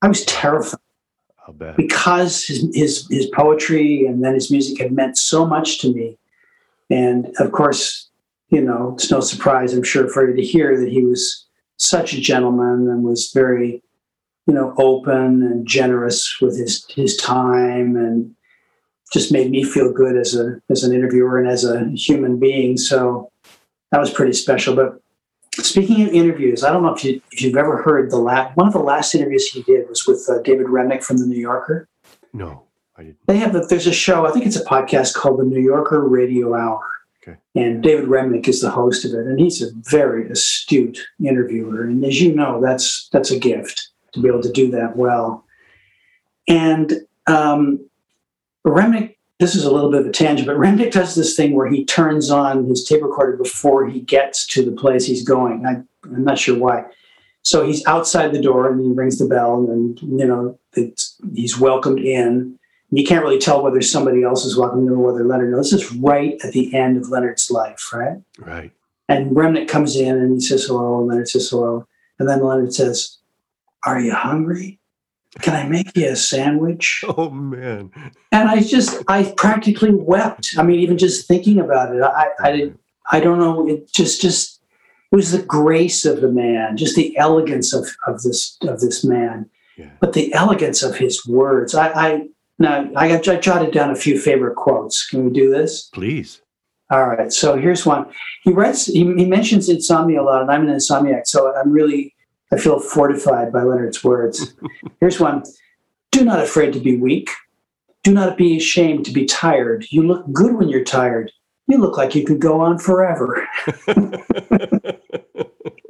I was terrified. I'll bet. Because his poetry and then his music had meant so much to me. And of course, you know, it's no surprise, I'm sure, for you to hear that he was such a gentleman and was very, you know, open and generous with his time, and just made me feel good as an interviewer and as a human being. So that was pretty special. But speaking of interviews, I don't know if you've ever heard one of the last interviews he did was with David Remnick from The New Yorker. No, I didn't. There's a show, I think it's a podcast called The New Yorker Radio Hour. Okay. And David Remnick is the host of it. And he's a very astute interviewer. And as you know, that's a gift to be able to do that well. And Remnick, this is a little bit of a tangent, but Remnick does this thing where he turns on his tape recorder before he gets to the place he's going. I'm not sure why. So he's outside the door and he rings the bell and, you know, he's welcomed in. You can't really tell whether somebody else is welcoming him or whether Leonard. No, this is right at the end of Leonard's life, right? Right. And Remnick comes in and he says hello, and Leonard says hello. And then Leonard says, "Are you hungry? Can I make you a sandwich?" Oh, man. And I practically wept. I mean, even just thinking about it, I don't know. It just it was the grace of the man, just the elegance of this man, yeah. But the elegance of his words. I jotted down a few favorite quotes. Can we do this? Please. All right. So here's one. He mentions insomnia a lot, and I'm an insomniac, so I feel fortified by Leonard's words. Here's one. "Do not afraid to be weak. Do not be ashamed to be tired. You look good when you're tired. You look like you could go on forever."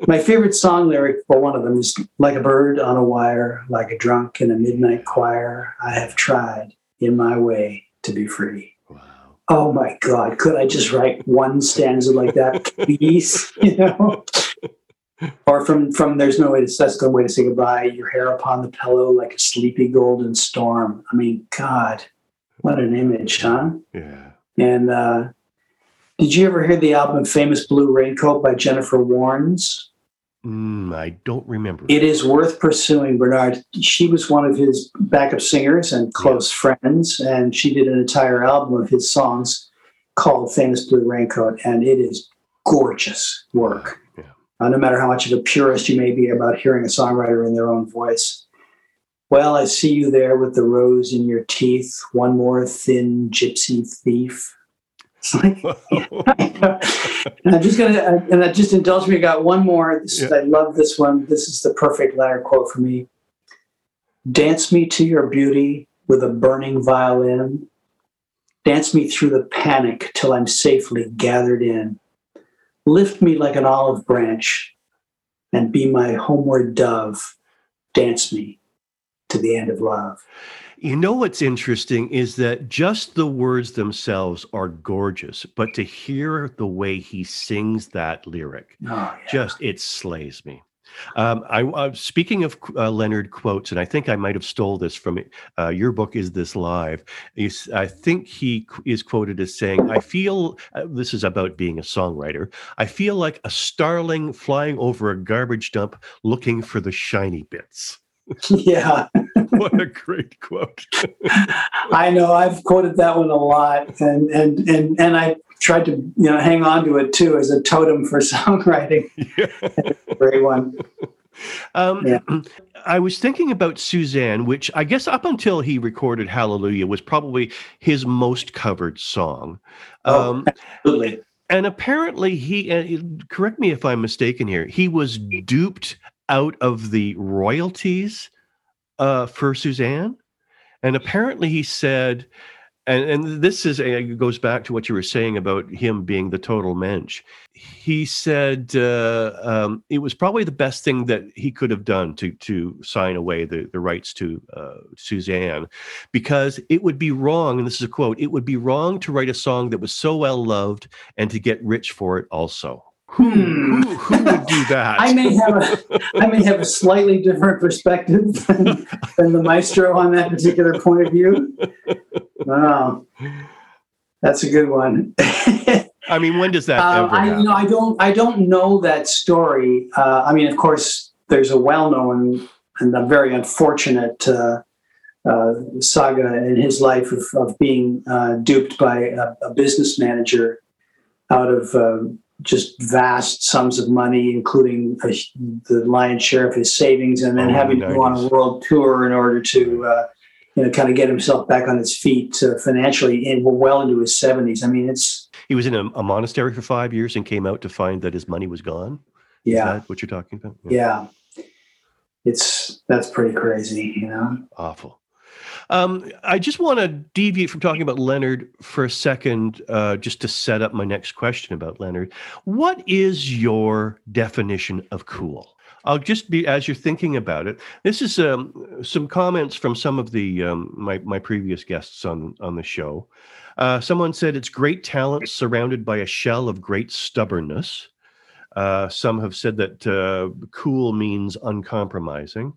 My favorite song lyric, well, one of them is, "Like a bird on a wire, like a drunk in a midnight choir, I have tried in my way to be free." Wow. Oh, my God. Could I just write one stanza like that, please? You know? Or from "There's No Way to That's No Way to Say Goodbye," "Your hair upon the pillow like a sleepy golden storm." I mean, God, what an image, huh? Yeah. And did you ever hear the album "Famous Blue Raincoat" by Jennifer Warnes? I don't remember. It is worth pursuing, Bernard. She was one of his backup singers and close friends, and she did an entire album of his songs called "Famous Blue Raincoat," and it is gorgeous work. No matter how much of a purist you may be about hearing a songwriter in their own voice. "Well, I see you there with the rose in your teeth, one more thin gypsy thief." It's like, and just indulge me. I got one more. I love this one. This is the perfect Leonard quote for me. "Dance me to your beauty with a burning violin. Dance me through the panic till I'm safely gathered in. Lift me like an olive branch and be my homeward dove. Dance me to the end of love." You know what's interesting is that just the words themselves are gorgeous, but to hear the way he sings that lyric, it slays me. Speaking of Leonard quotes, and I think I might have stole this from your book, Is This Live? I think he is quoted as saying, "I feel," this is about being a songwriter, "I feel like a starling flying over a garbage dump looking for the shiny bits." Yeah. What a great quote. I know. I've quoted that one a lot, and I tried to, you know, hang on to it too as a totem for songwriting. Yeah. Great one. I was thinking about Suzanne, which I guess up until he recorded "Hallelujah" was probably his most covered song. Absolutely. And apparently correct me if I'm mistaken here, he was duped out of the royalties for Suzanne. And apparently he said, and this is goes back to what you were saying about him being the total mensch. He said it was probably the best thing that he could have done to sign away the rights to Suzanne, because it would be wrong, and this is a quote, "It would be wrong to write a song that was so well loved and to get rich for it also." Who would do that? I may have a slightly different perspective than the maestro on that particular point of view. Wow. That's a good one. I mean, when does that ever happen? I don't know that story. I mean, of course, there's a well-known and a very unfortunate saga in his life of being duped by a business manager out of just vast sums of money, including the lion's share of his savings, and then having to go on a world tour in order to kind of get himself back on his feet financially, and well into his 70s. I mean, he was in a monastery for 5 years and came out to find that his money was gone. Yeah. Is that what you're talking about? Yeah. That's pretty crazy, you know? Awful. I just want to deviate from talking about Leonard for a second, just to set up my next question about Leonard. What is your definition of cool? I'll just be, as you're thinking about it, this is some comments from some of the my previous guests on the show. Someone said it's great talent surrounded by a shell of great stubbornness. Some have said that cool means uncompromising.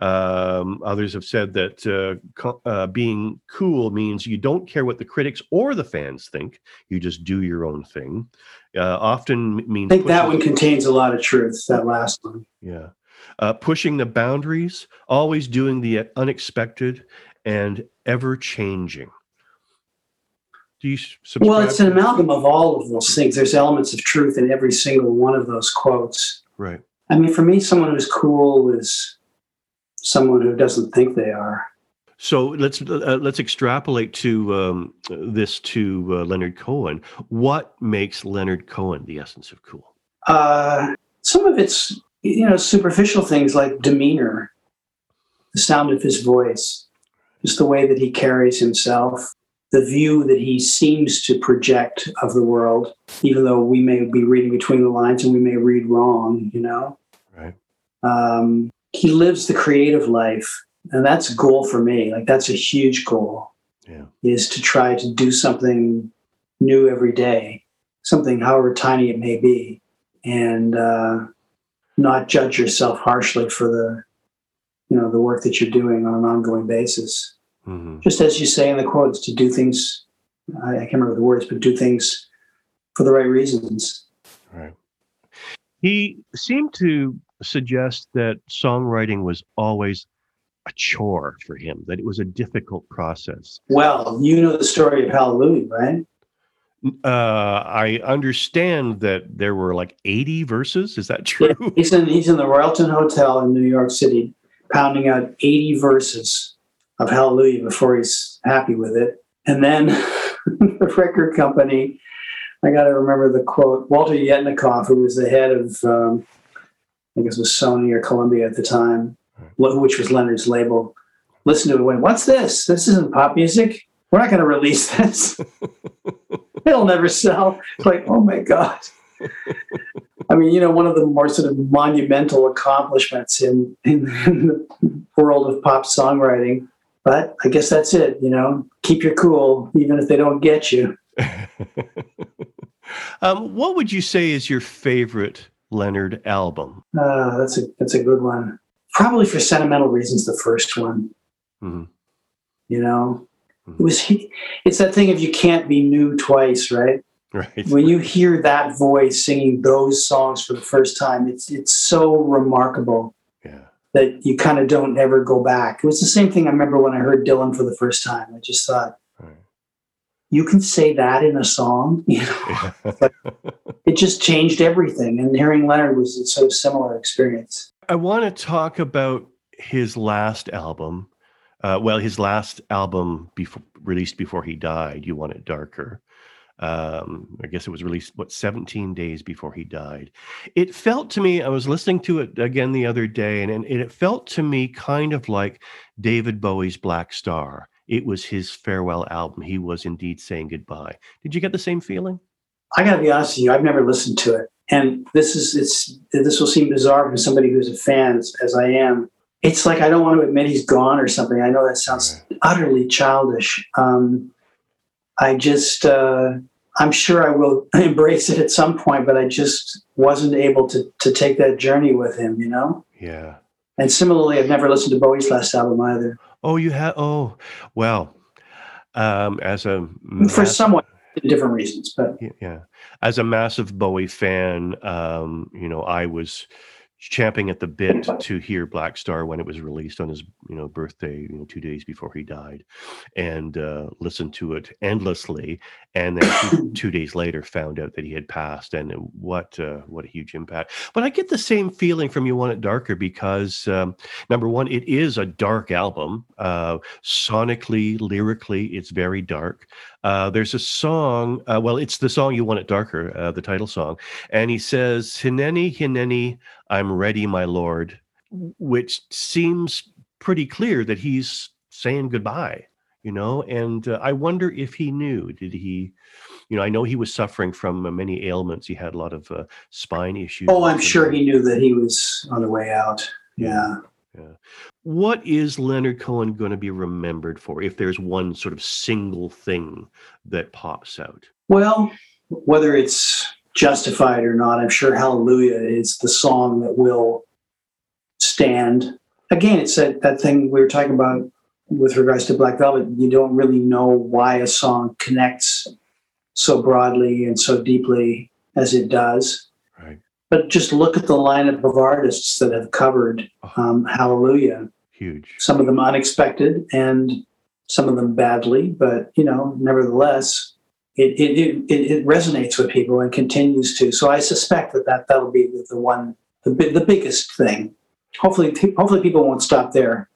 Others have said that being cool means you don't care what the critics or the fans think. You just do your own thing. Often means... I think that one contains a lot of truth, that last one. Yeah. Pushing the boundaries, always doing the unexpected, and ever-changing. Do you subscribe? Well, it's an amalgam of all of those things. There's elements of truth in every single one of those quotes. Right. I mean, for me, someone who's cool is... someone who doesn't think they are. So let's extrapolate to this to Leonard Cohen. What makes Leonard Cohen the essence of cool? Some of it's superficial things like demeanor, the sound of his voice, just the way that he carries himself, the view that he seems to project of the world, even though we may be reading between the lines and we may read wrong. Right. He lives the creative life, and that's a goal for me. Like, that's a huge goal, is to try to do something new every day, something however tiny it may be, and not judge yourself harshly for the work that you're doing on an ongoing basis. Mm-hmm. Just as you say in the quotes, to do things, I can't remember the words, but do things for the right reasons. Right. He seemed to suggest that songwriting was always a chore for him, that it was a difficult process. Well, you know the story of Hallelujah, right? I understand that there were like 80 verses. Is that true? Yeah, he's in the Royalton Hotel in New York City, pounding out 80 verses of Hallelujah before he's happy with it. And then the record company, I got to remember the quote, Walter Yetnikoff, who was the head of... I guess it was Sony or Columbia at the time, which was Leonard's label. Listen to it, went, what's this? This isn't pop music. We're not going to release this. It'll never sell. It's like, oh my God. I mean, one of the more sort of monumental accomplishments in the world of pop songwriting. But I guess that's it, keep your cool, even if they don't get you. What would you say is your favorite Leonard album? That's a good one. Probably for sentimental reasons, the first one. Mm-hmm. Mm-hmm. It's that thing of you can't be new twice, right? Right. When you hear that voice singing those songs for the first time, it's so remarkable that you kind of don't ever go back. It was the same thing I remember when I heard Dylan for the first time. I just thought, you can say that in a song, but it just changed everything. And hearing Leonard was a sort of similar experience. I want to talk about his last album. His last album released before he died, You Want It Darker. I guess it was released, 17 days before he died. It felt to me, I was listening to it again the other day, and it felt to me kind of like David Bowie's Black Star. It was his farewell album. He was indeed saying goodbye. Did you get the same feeling? I got to be honest with you. I've never listened to it. And this will seem bizarre from somebody who's a fan, as I am. It's like I don't want to admit he's gone or something. I know that sounds utterly childish. I'm sure I will embrace it at some point, but I just wasn't able to take that journey with him, Yeah. And similarly, I've never listened to Bowie's last album either. Oh, you have? Oh, well, as a massive, for somewhat different reasons, but yeah, as a massive Bowie fan, you know, I was champing at the bit to hear Black Star when it was released on his, you know, birthday, you know, 2 days before he died, and listened to it endlessly. And then two days later, found out that he had passed, and what a huge impact! But I get the same feeling from You Want It Darker because number one, it is a dark album, sonically, lyrically, it's very dark. There's a song, well, it's the song You Want It Darker, the title song, and he says, "Hineni, hineni, I'm ready, my lord," which seems pretty clear that he's saying goodbye, you know, and I wonder if he knew, did he, you know, I know he was suffering from many ailments. He had a lot of spine issues. Oh, I'm sure he knew that he was on the way out. Yeah. Yeah. What is Leonard Cohen going to be remembered for if there's one sort of single thing that pops out? Well, whether it's justified or not, I'm sure Hallelujah is the song that will stand. Again, it's that thing we were talking about with regards to Black Velvet. You don't really know why a song connects so broadly and so deeply as it does. Right. But just look at the lineup of artists that have covered Hallelujah. Huge. Some of them unexpected and some of them badly, but, you know, nevertheless, it resonates with people and continues to. So I suspect that'll be the one, the biggest thing. Hopefully people won't stop there.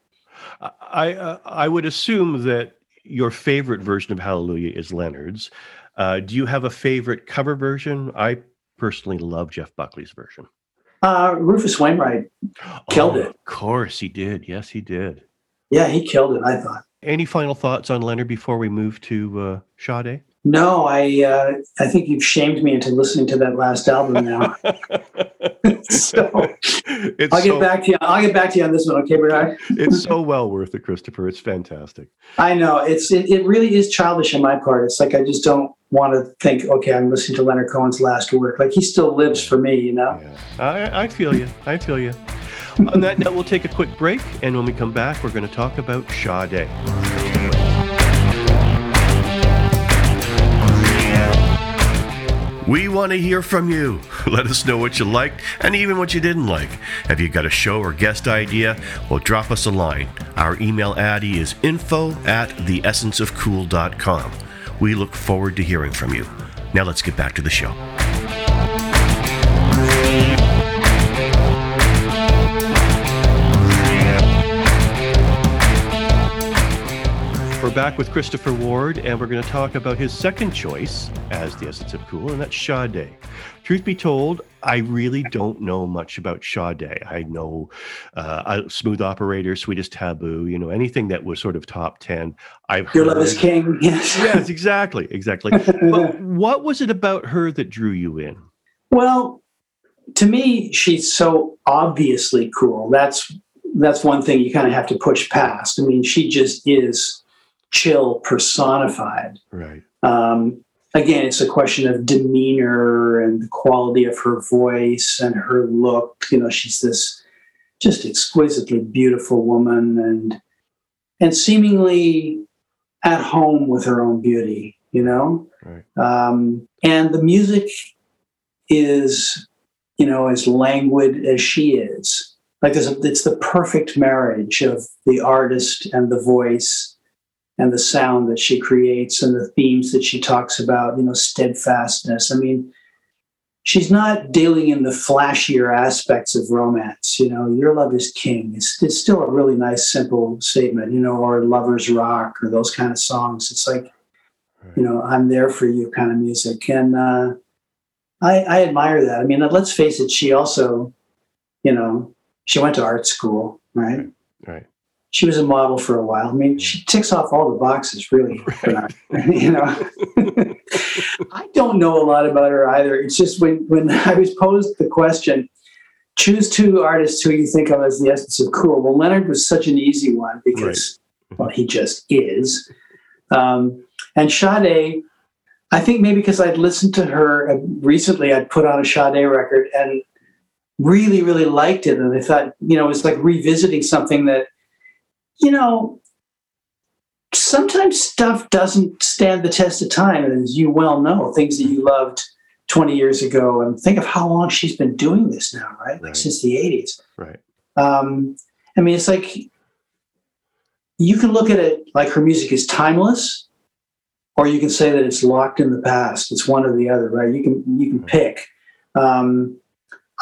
I would assume that your favorite version of Hallelujah is Leonard's. Do you have a favorite cover version? I personally love Jeff Buckley's version. Rufus Wainwright killed it. Of course he did. Yes, he did. Yeah, he killed it, I thought. Any final thoughts on Leonard before we move to Sade? No, I think you've shamed me into listening to that last album now. I'll get back to you on this one, okay, Bernard? It's so well worth it, Christopher. It's fantastic. I know. It really is childish on my part. It's like I just don't want to think, okay, I'm listening to Leonard Cohen's last work. Like, he still lives for me, you know? Yeah. I feel you. On that note, we'll take a quick break, and when we come back, we're going to talk about Sade. We want to hear from you. Let us know what you liked and even what you didn't like. Have you got a show or guest idea? Well, drop us a line. Our email addy is info@theessenceofcool.com. We look forward to hearing from you. Now let's get back to the show. We're back with Christopher Ward, and we're going to talk about his second choice as the essence of cool, and that's Sade. Truth be told, I really don't know much about Sade. I know Smooth Operator, Sweetest Taboo, you know, anything that was sort of top 10. Your Love is King. Yes, exactly. But what was it about her that drew you in? Well, to me, she's so obviously cool. That's one thing you kind of have to push past. I mean, she just is chill personified. Right. Again, it's a question of demeanor and the quality of her voice and her look. You know, she's this just exquisitely beautiful woman and seemingly at home with her own beauty, you know? Right. And the music is, you know, as languid as she is. Like, it's the perfect marriage of the artist and the voice and the sound that she creates and the themes that she talks about, you know, steadfastness. I mean, she's not dealing in the flashier aspects of romance. You know, Your Love is King. It's still a really nice, simple statement, you know, or Lover's Rock or those kind of songs. It's like, you know, I'm there for you kind of music. And I admire that. I mean, let's face it, she also, you know, she went to art school, right? Right. She was a model for a while. I mean, she ticks off all the boxes, really. Right. You know, I don't know a lot about her either. It's just when I was posed the question, choose two artists who you think of as the essence of cool. Well, Leonard was such an easy one because, well, he just is. And Sade, I think maybe because I'd listened to her recently, I'd put on a Sade record and really, really liked it. And I thought, you know, it's like revisiting something that, you know, sometimes stuff doesn't stand the test of time, as you well know, things that you loved 20 years ago. And think of how long she's been doing this now, right? Like since the 80s. Right. I mean, it's like you can look at it like her music is timeless, or you can say that it's locked in the past. It's one or the other, right? You can pick.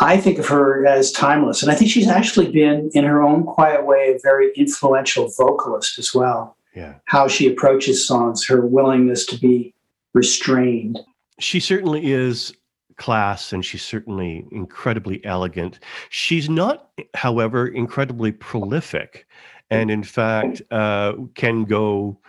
I think of her as timeless. And I think she's actually been, in her own quiet way, a very influential vocalist as well. Yeah. How she approaches songs, her willingness to be restrained. She certainly is class, and she's certainly incredibly elegant. She's not, however, incredibly prolific, and in fact, can go,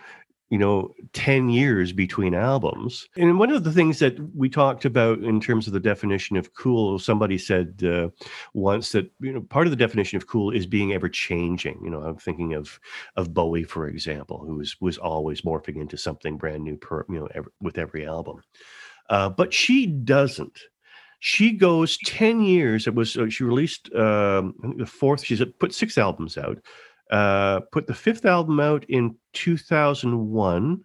10 years between albums. And one of the things that we talked about in terms of the definition of cool, somebody said once that, part of the definition of cool is being ever changing. I'm thinking of Bowie, for example, who was always morphing into something brand new, with every album. But she doesn't. She goes 10 years. She released the fourth. She's put 6 albums out. Put the 5th album out in 2001,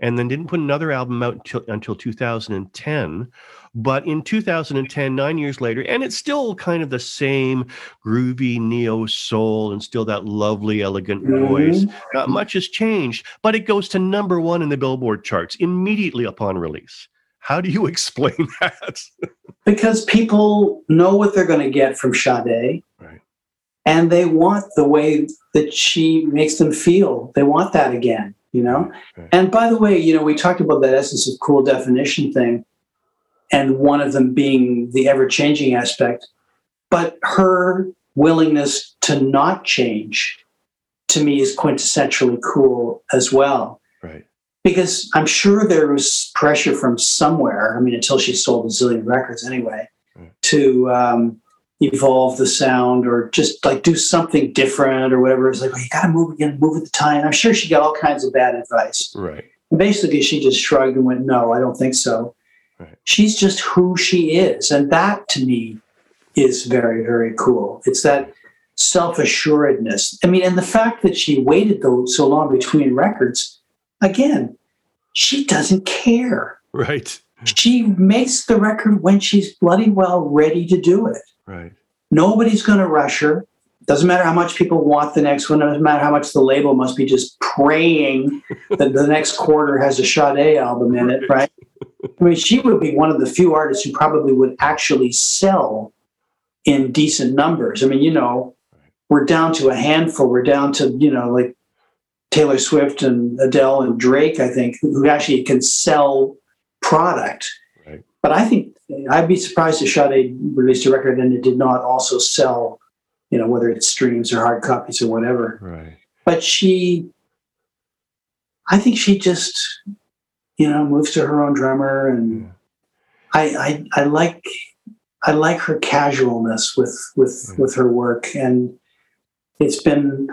and then didn't put another album out until 2010. But in 2010, 9 years later, and it's still kind of the same groovy neo soul and still that lovely, elegant voice. Not much has changed, but it goes to number 1 in the Billboard charts immediately upon release. How do you explain that? Because people know what they're going to get from Sade. Right. And they want the way that she makes them feel. They want that again, Right. And by the way, we talked about that essence of cool definition thing, and one of them being the ever-changing aspect. But her willingness to not change, to me, is quintessentially cool as well. Right. Because I'm sure there was pressure from somewhere, until she sold a zillion records anyway, to evolve the sound or just do something different or whatever. It's like, well, you got to move with the time. I'm sure she got all kinds of bad advice. Right. And basically, she just shrugged and went, no, I don't think so. Right. She's just who she is. And that, to me, is very, very cool. It's that self-assuredness. And the fact that she waited so long between records, again, she doesn't care. Right. She makes the record when she's bloody well ready to do it. Right. Nobody's going to rush her. Doesn't matter how much people want the next one. Doesn't matter how much the label must be just praying that the next quarter has a Sade album in it, right? She would be one of the few artists who probably would actually sell in decent numbers. We're down to a handful. We're down to, like Taylor Swift and Adele and Drake, I think, who actually can sell product. Right. But I think I'd be surprised if Sade released a record and it did not also sell, whether it's streams or hard copies or whatever. Right. But I think she just, moves to her own drummer, and I like her casualness with her work. And it's been,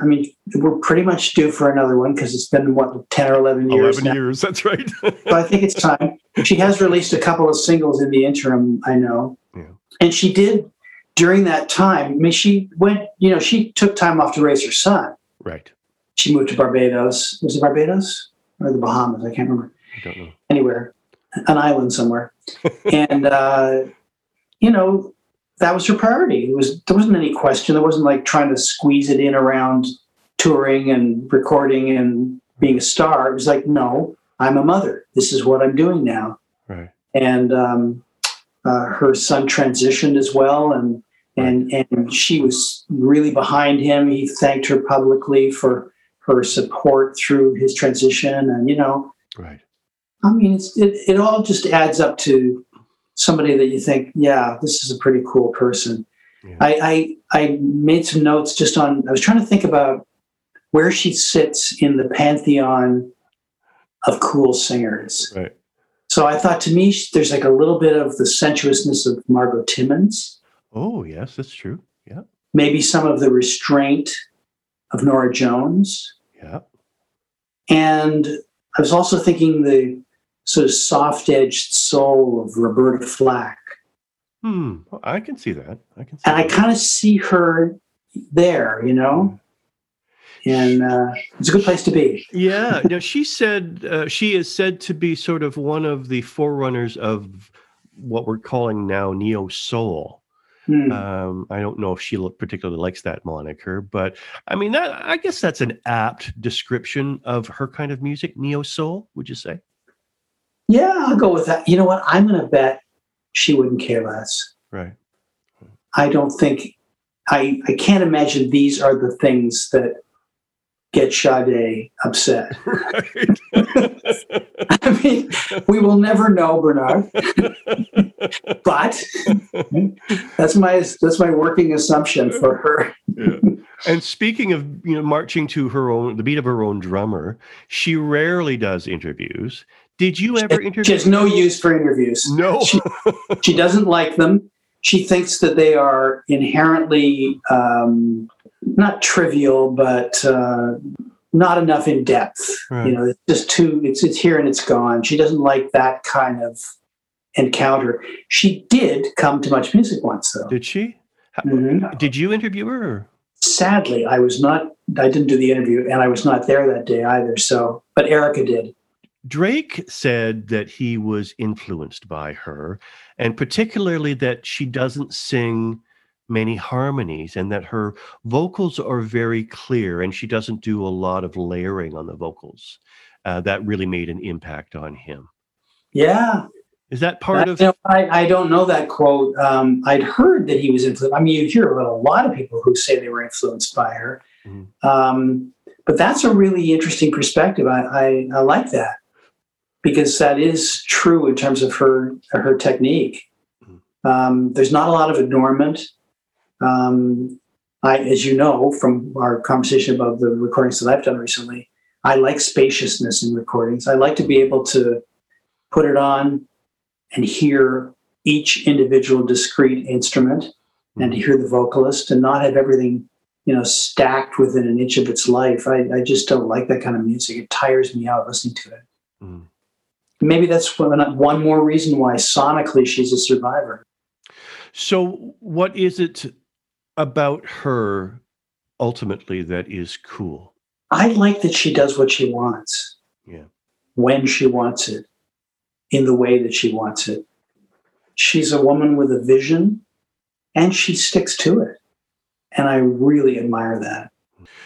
we're pretty much due for another one, because it's been, 10 or 11 years 11 now. Years, that's right. So I think it's time. She has released a couple of singles in the interim, I know. Yeah. And she did, during that time, she went, she took time off to raise her son. Right. She moved to Barbados. Was it Barbados? Or the Bahamas? I can't remember. I don't know. Anywhere. An island somewhere. And, that was her priority. There wasn't any question. There wasn't trying to squeeze it in around touring and recording and being a star. It was no, I'm a mother. This is what I'm doing now. Right. And her son transitioned as well, and she was really behind him. He thanked her publicly for her support through his transition, and. Right. It all just adds up to somebody that you think, yeah, this is a pretty cool person. Yeah. I made some notes just on, I was trying to think about where she sits in the pantheon of cool singers. Right. So I thought, to me, there's a little bit of the sensuousness of Margot Timmons. Oh, yes, that's true. Yeah. Maybe some of the restraint of Norah Jones. Yeah. And I was also thinking the sort of soft-edged soul of Roberta Flack. Well, I can see that. I can see that. I kind of see her there, And it's a good place to be. Yeah. Now, she said she is said to be sort of one of the forerunners of what we're calling now neo-soul. Hmm. I don't know if she particularly likes that moniker, but I mean, I guess that's an apt description of her kind of music, neo-soul, would you say? Yeah, I'll go with that. You know what? I'm going to bet she wouldn't care less. Right. I don't think, I can't imagine these are the things that get Sade upset. Right. I mean, we will never know, Bernard. But that's my working assumption for her. Yeah. And speaking of, you know, marching to her own, the beat of her own drummer, she rarely does interviews. Did you ever interview? She has no use for interviews. No. She doesn't like them. She thinks that they are inherently not trivial, but not enough in depth. Right. You know, it's just too. It's here and it's gone. She doesn't like that kind of encounter. She did come to Much Music once, though. Did she? Mm-hmm. Did you interview her? Or? Sadly, I was not. I didn't do the interview, and I was not there that day either. So, but Erica did. Drake said that he was influenced by her, and particularly that she doesn't sing many harmonies and that her vocals are very clear and she doesn't do a lot of layering on the vocals. That really made an impact on him. Yeah. Is that part of... You know, I don't know that quote. I'd heard that he was influenced. I mean, you hear about a lot of people who say they were influenced by her. Mm-hmm. But that's a really interesting perspective. I like that. Because that is true in terms of her technique. There's not a lot of adornment. As you know from our conversation about the recordings that I've done recently, I like spaciousness in recordings. I like to be able to put it on and hear each individual discrete instrument and to hear the vocalist and not have everything, you know, stacked within an inch of its life. I just don't like that kind of music. It tires me out listening to it. Mm. Maybe that's one more reason why sonically she's a survivor. So what is it about her ultimately that is cool? I like that she does what she wants. Yeah. When she wants it. In the way that she wants it. She's a woman with a vision and she sticks to it. And I really admire that.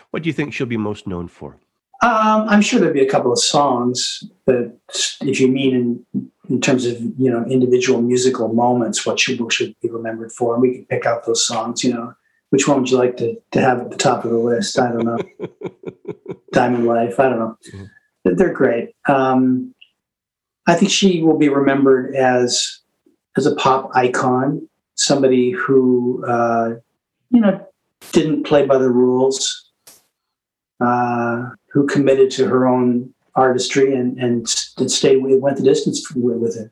What do you think she'll be most known for? I'm sure there'll be a couple of songs that, if you mean in terms of, you know, individual musical moments, what she should be remembered for, and we can pick out those songs. You know, which one would you like to have at the top of the list? I don't know. Diamond Life. I don't know. Mm-hmm. They're great. I think she will be remembered as a pop icon, somebody who you know, didn't play by the rules. Who committed to her own artistry and went the distance with it.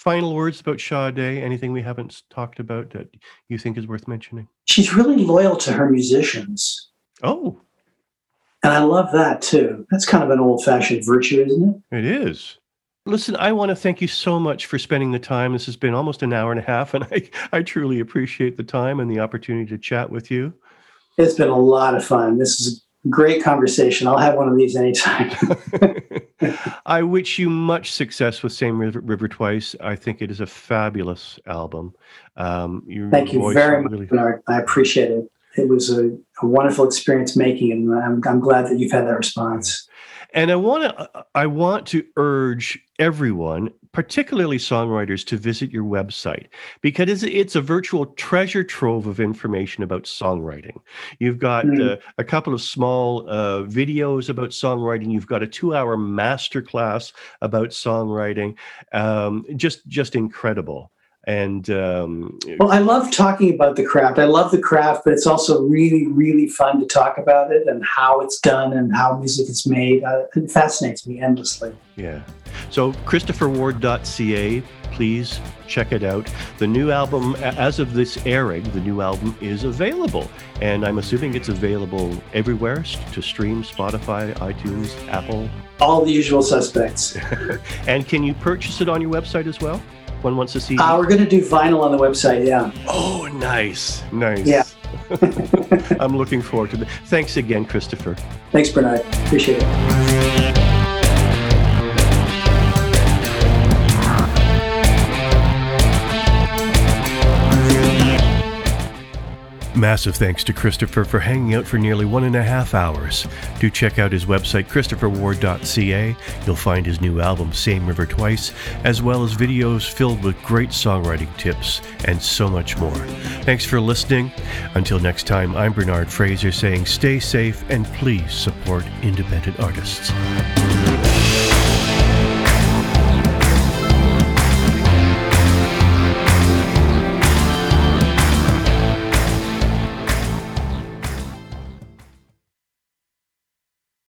Final words about Sade, anything we haven't talked about that you think is worth mentioning? She's really loyal to her musicians. Oh. And I love that too. That's kind of an old-fashioned virtue, isn't it? It is. Listen, I want to thank you so much for spending the time. This has been almost an hour and a half, and I truly appreciate the time and the opportunity to chat with you. It's been a lot of fun. This is great conversation. I'll have one of these anytime. I wish you much success with Same River Twice. I think it is a fabulous album. Thank you very much, really... Bernard. I appreciate it. It was a wonderful experience making it, and I'm glad that you've had that response. And I want to urge everyone, particularly songwriters, to visit your website, because it's a virtual treasure trove of information about songwriting. You've got a couple of small videos about songwriting. You've got a 2-hour masterclass about songwriting. Just incredible. And I love talking about the craft. I love the craft, but it's also really, really fun to talk about it and how it's done and how music is made. It fascinates me endlessly. Yeah. So ChristopherWard.ca, please check it out. The new album, as of this airing, the new album is available, and I'm assuming it's available everywhere to stream: Spotify, iTunes, Apple, all the usual suspects. And can you purchase it on your website as well? One wants to see. We're going to do vinyl on the website, yeah. Oh, nice. Yeah. I'm looking forward to it. Thanks again, Christopher. Thanks, Bernard. Appreciate it. Massive thanks to Christopher for hanging out for nearly 1.5 hours. Do check out his website, christopherward.ca. You'll find his new album, Same River Twice, as well as videos filled with great songwriting tips and so much more. Thanks for listening. Until next time, I'm Bernard Fraser saying stay safe and please support independent artists.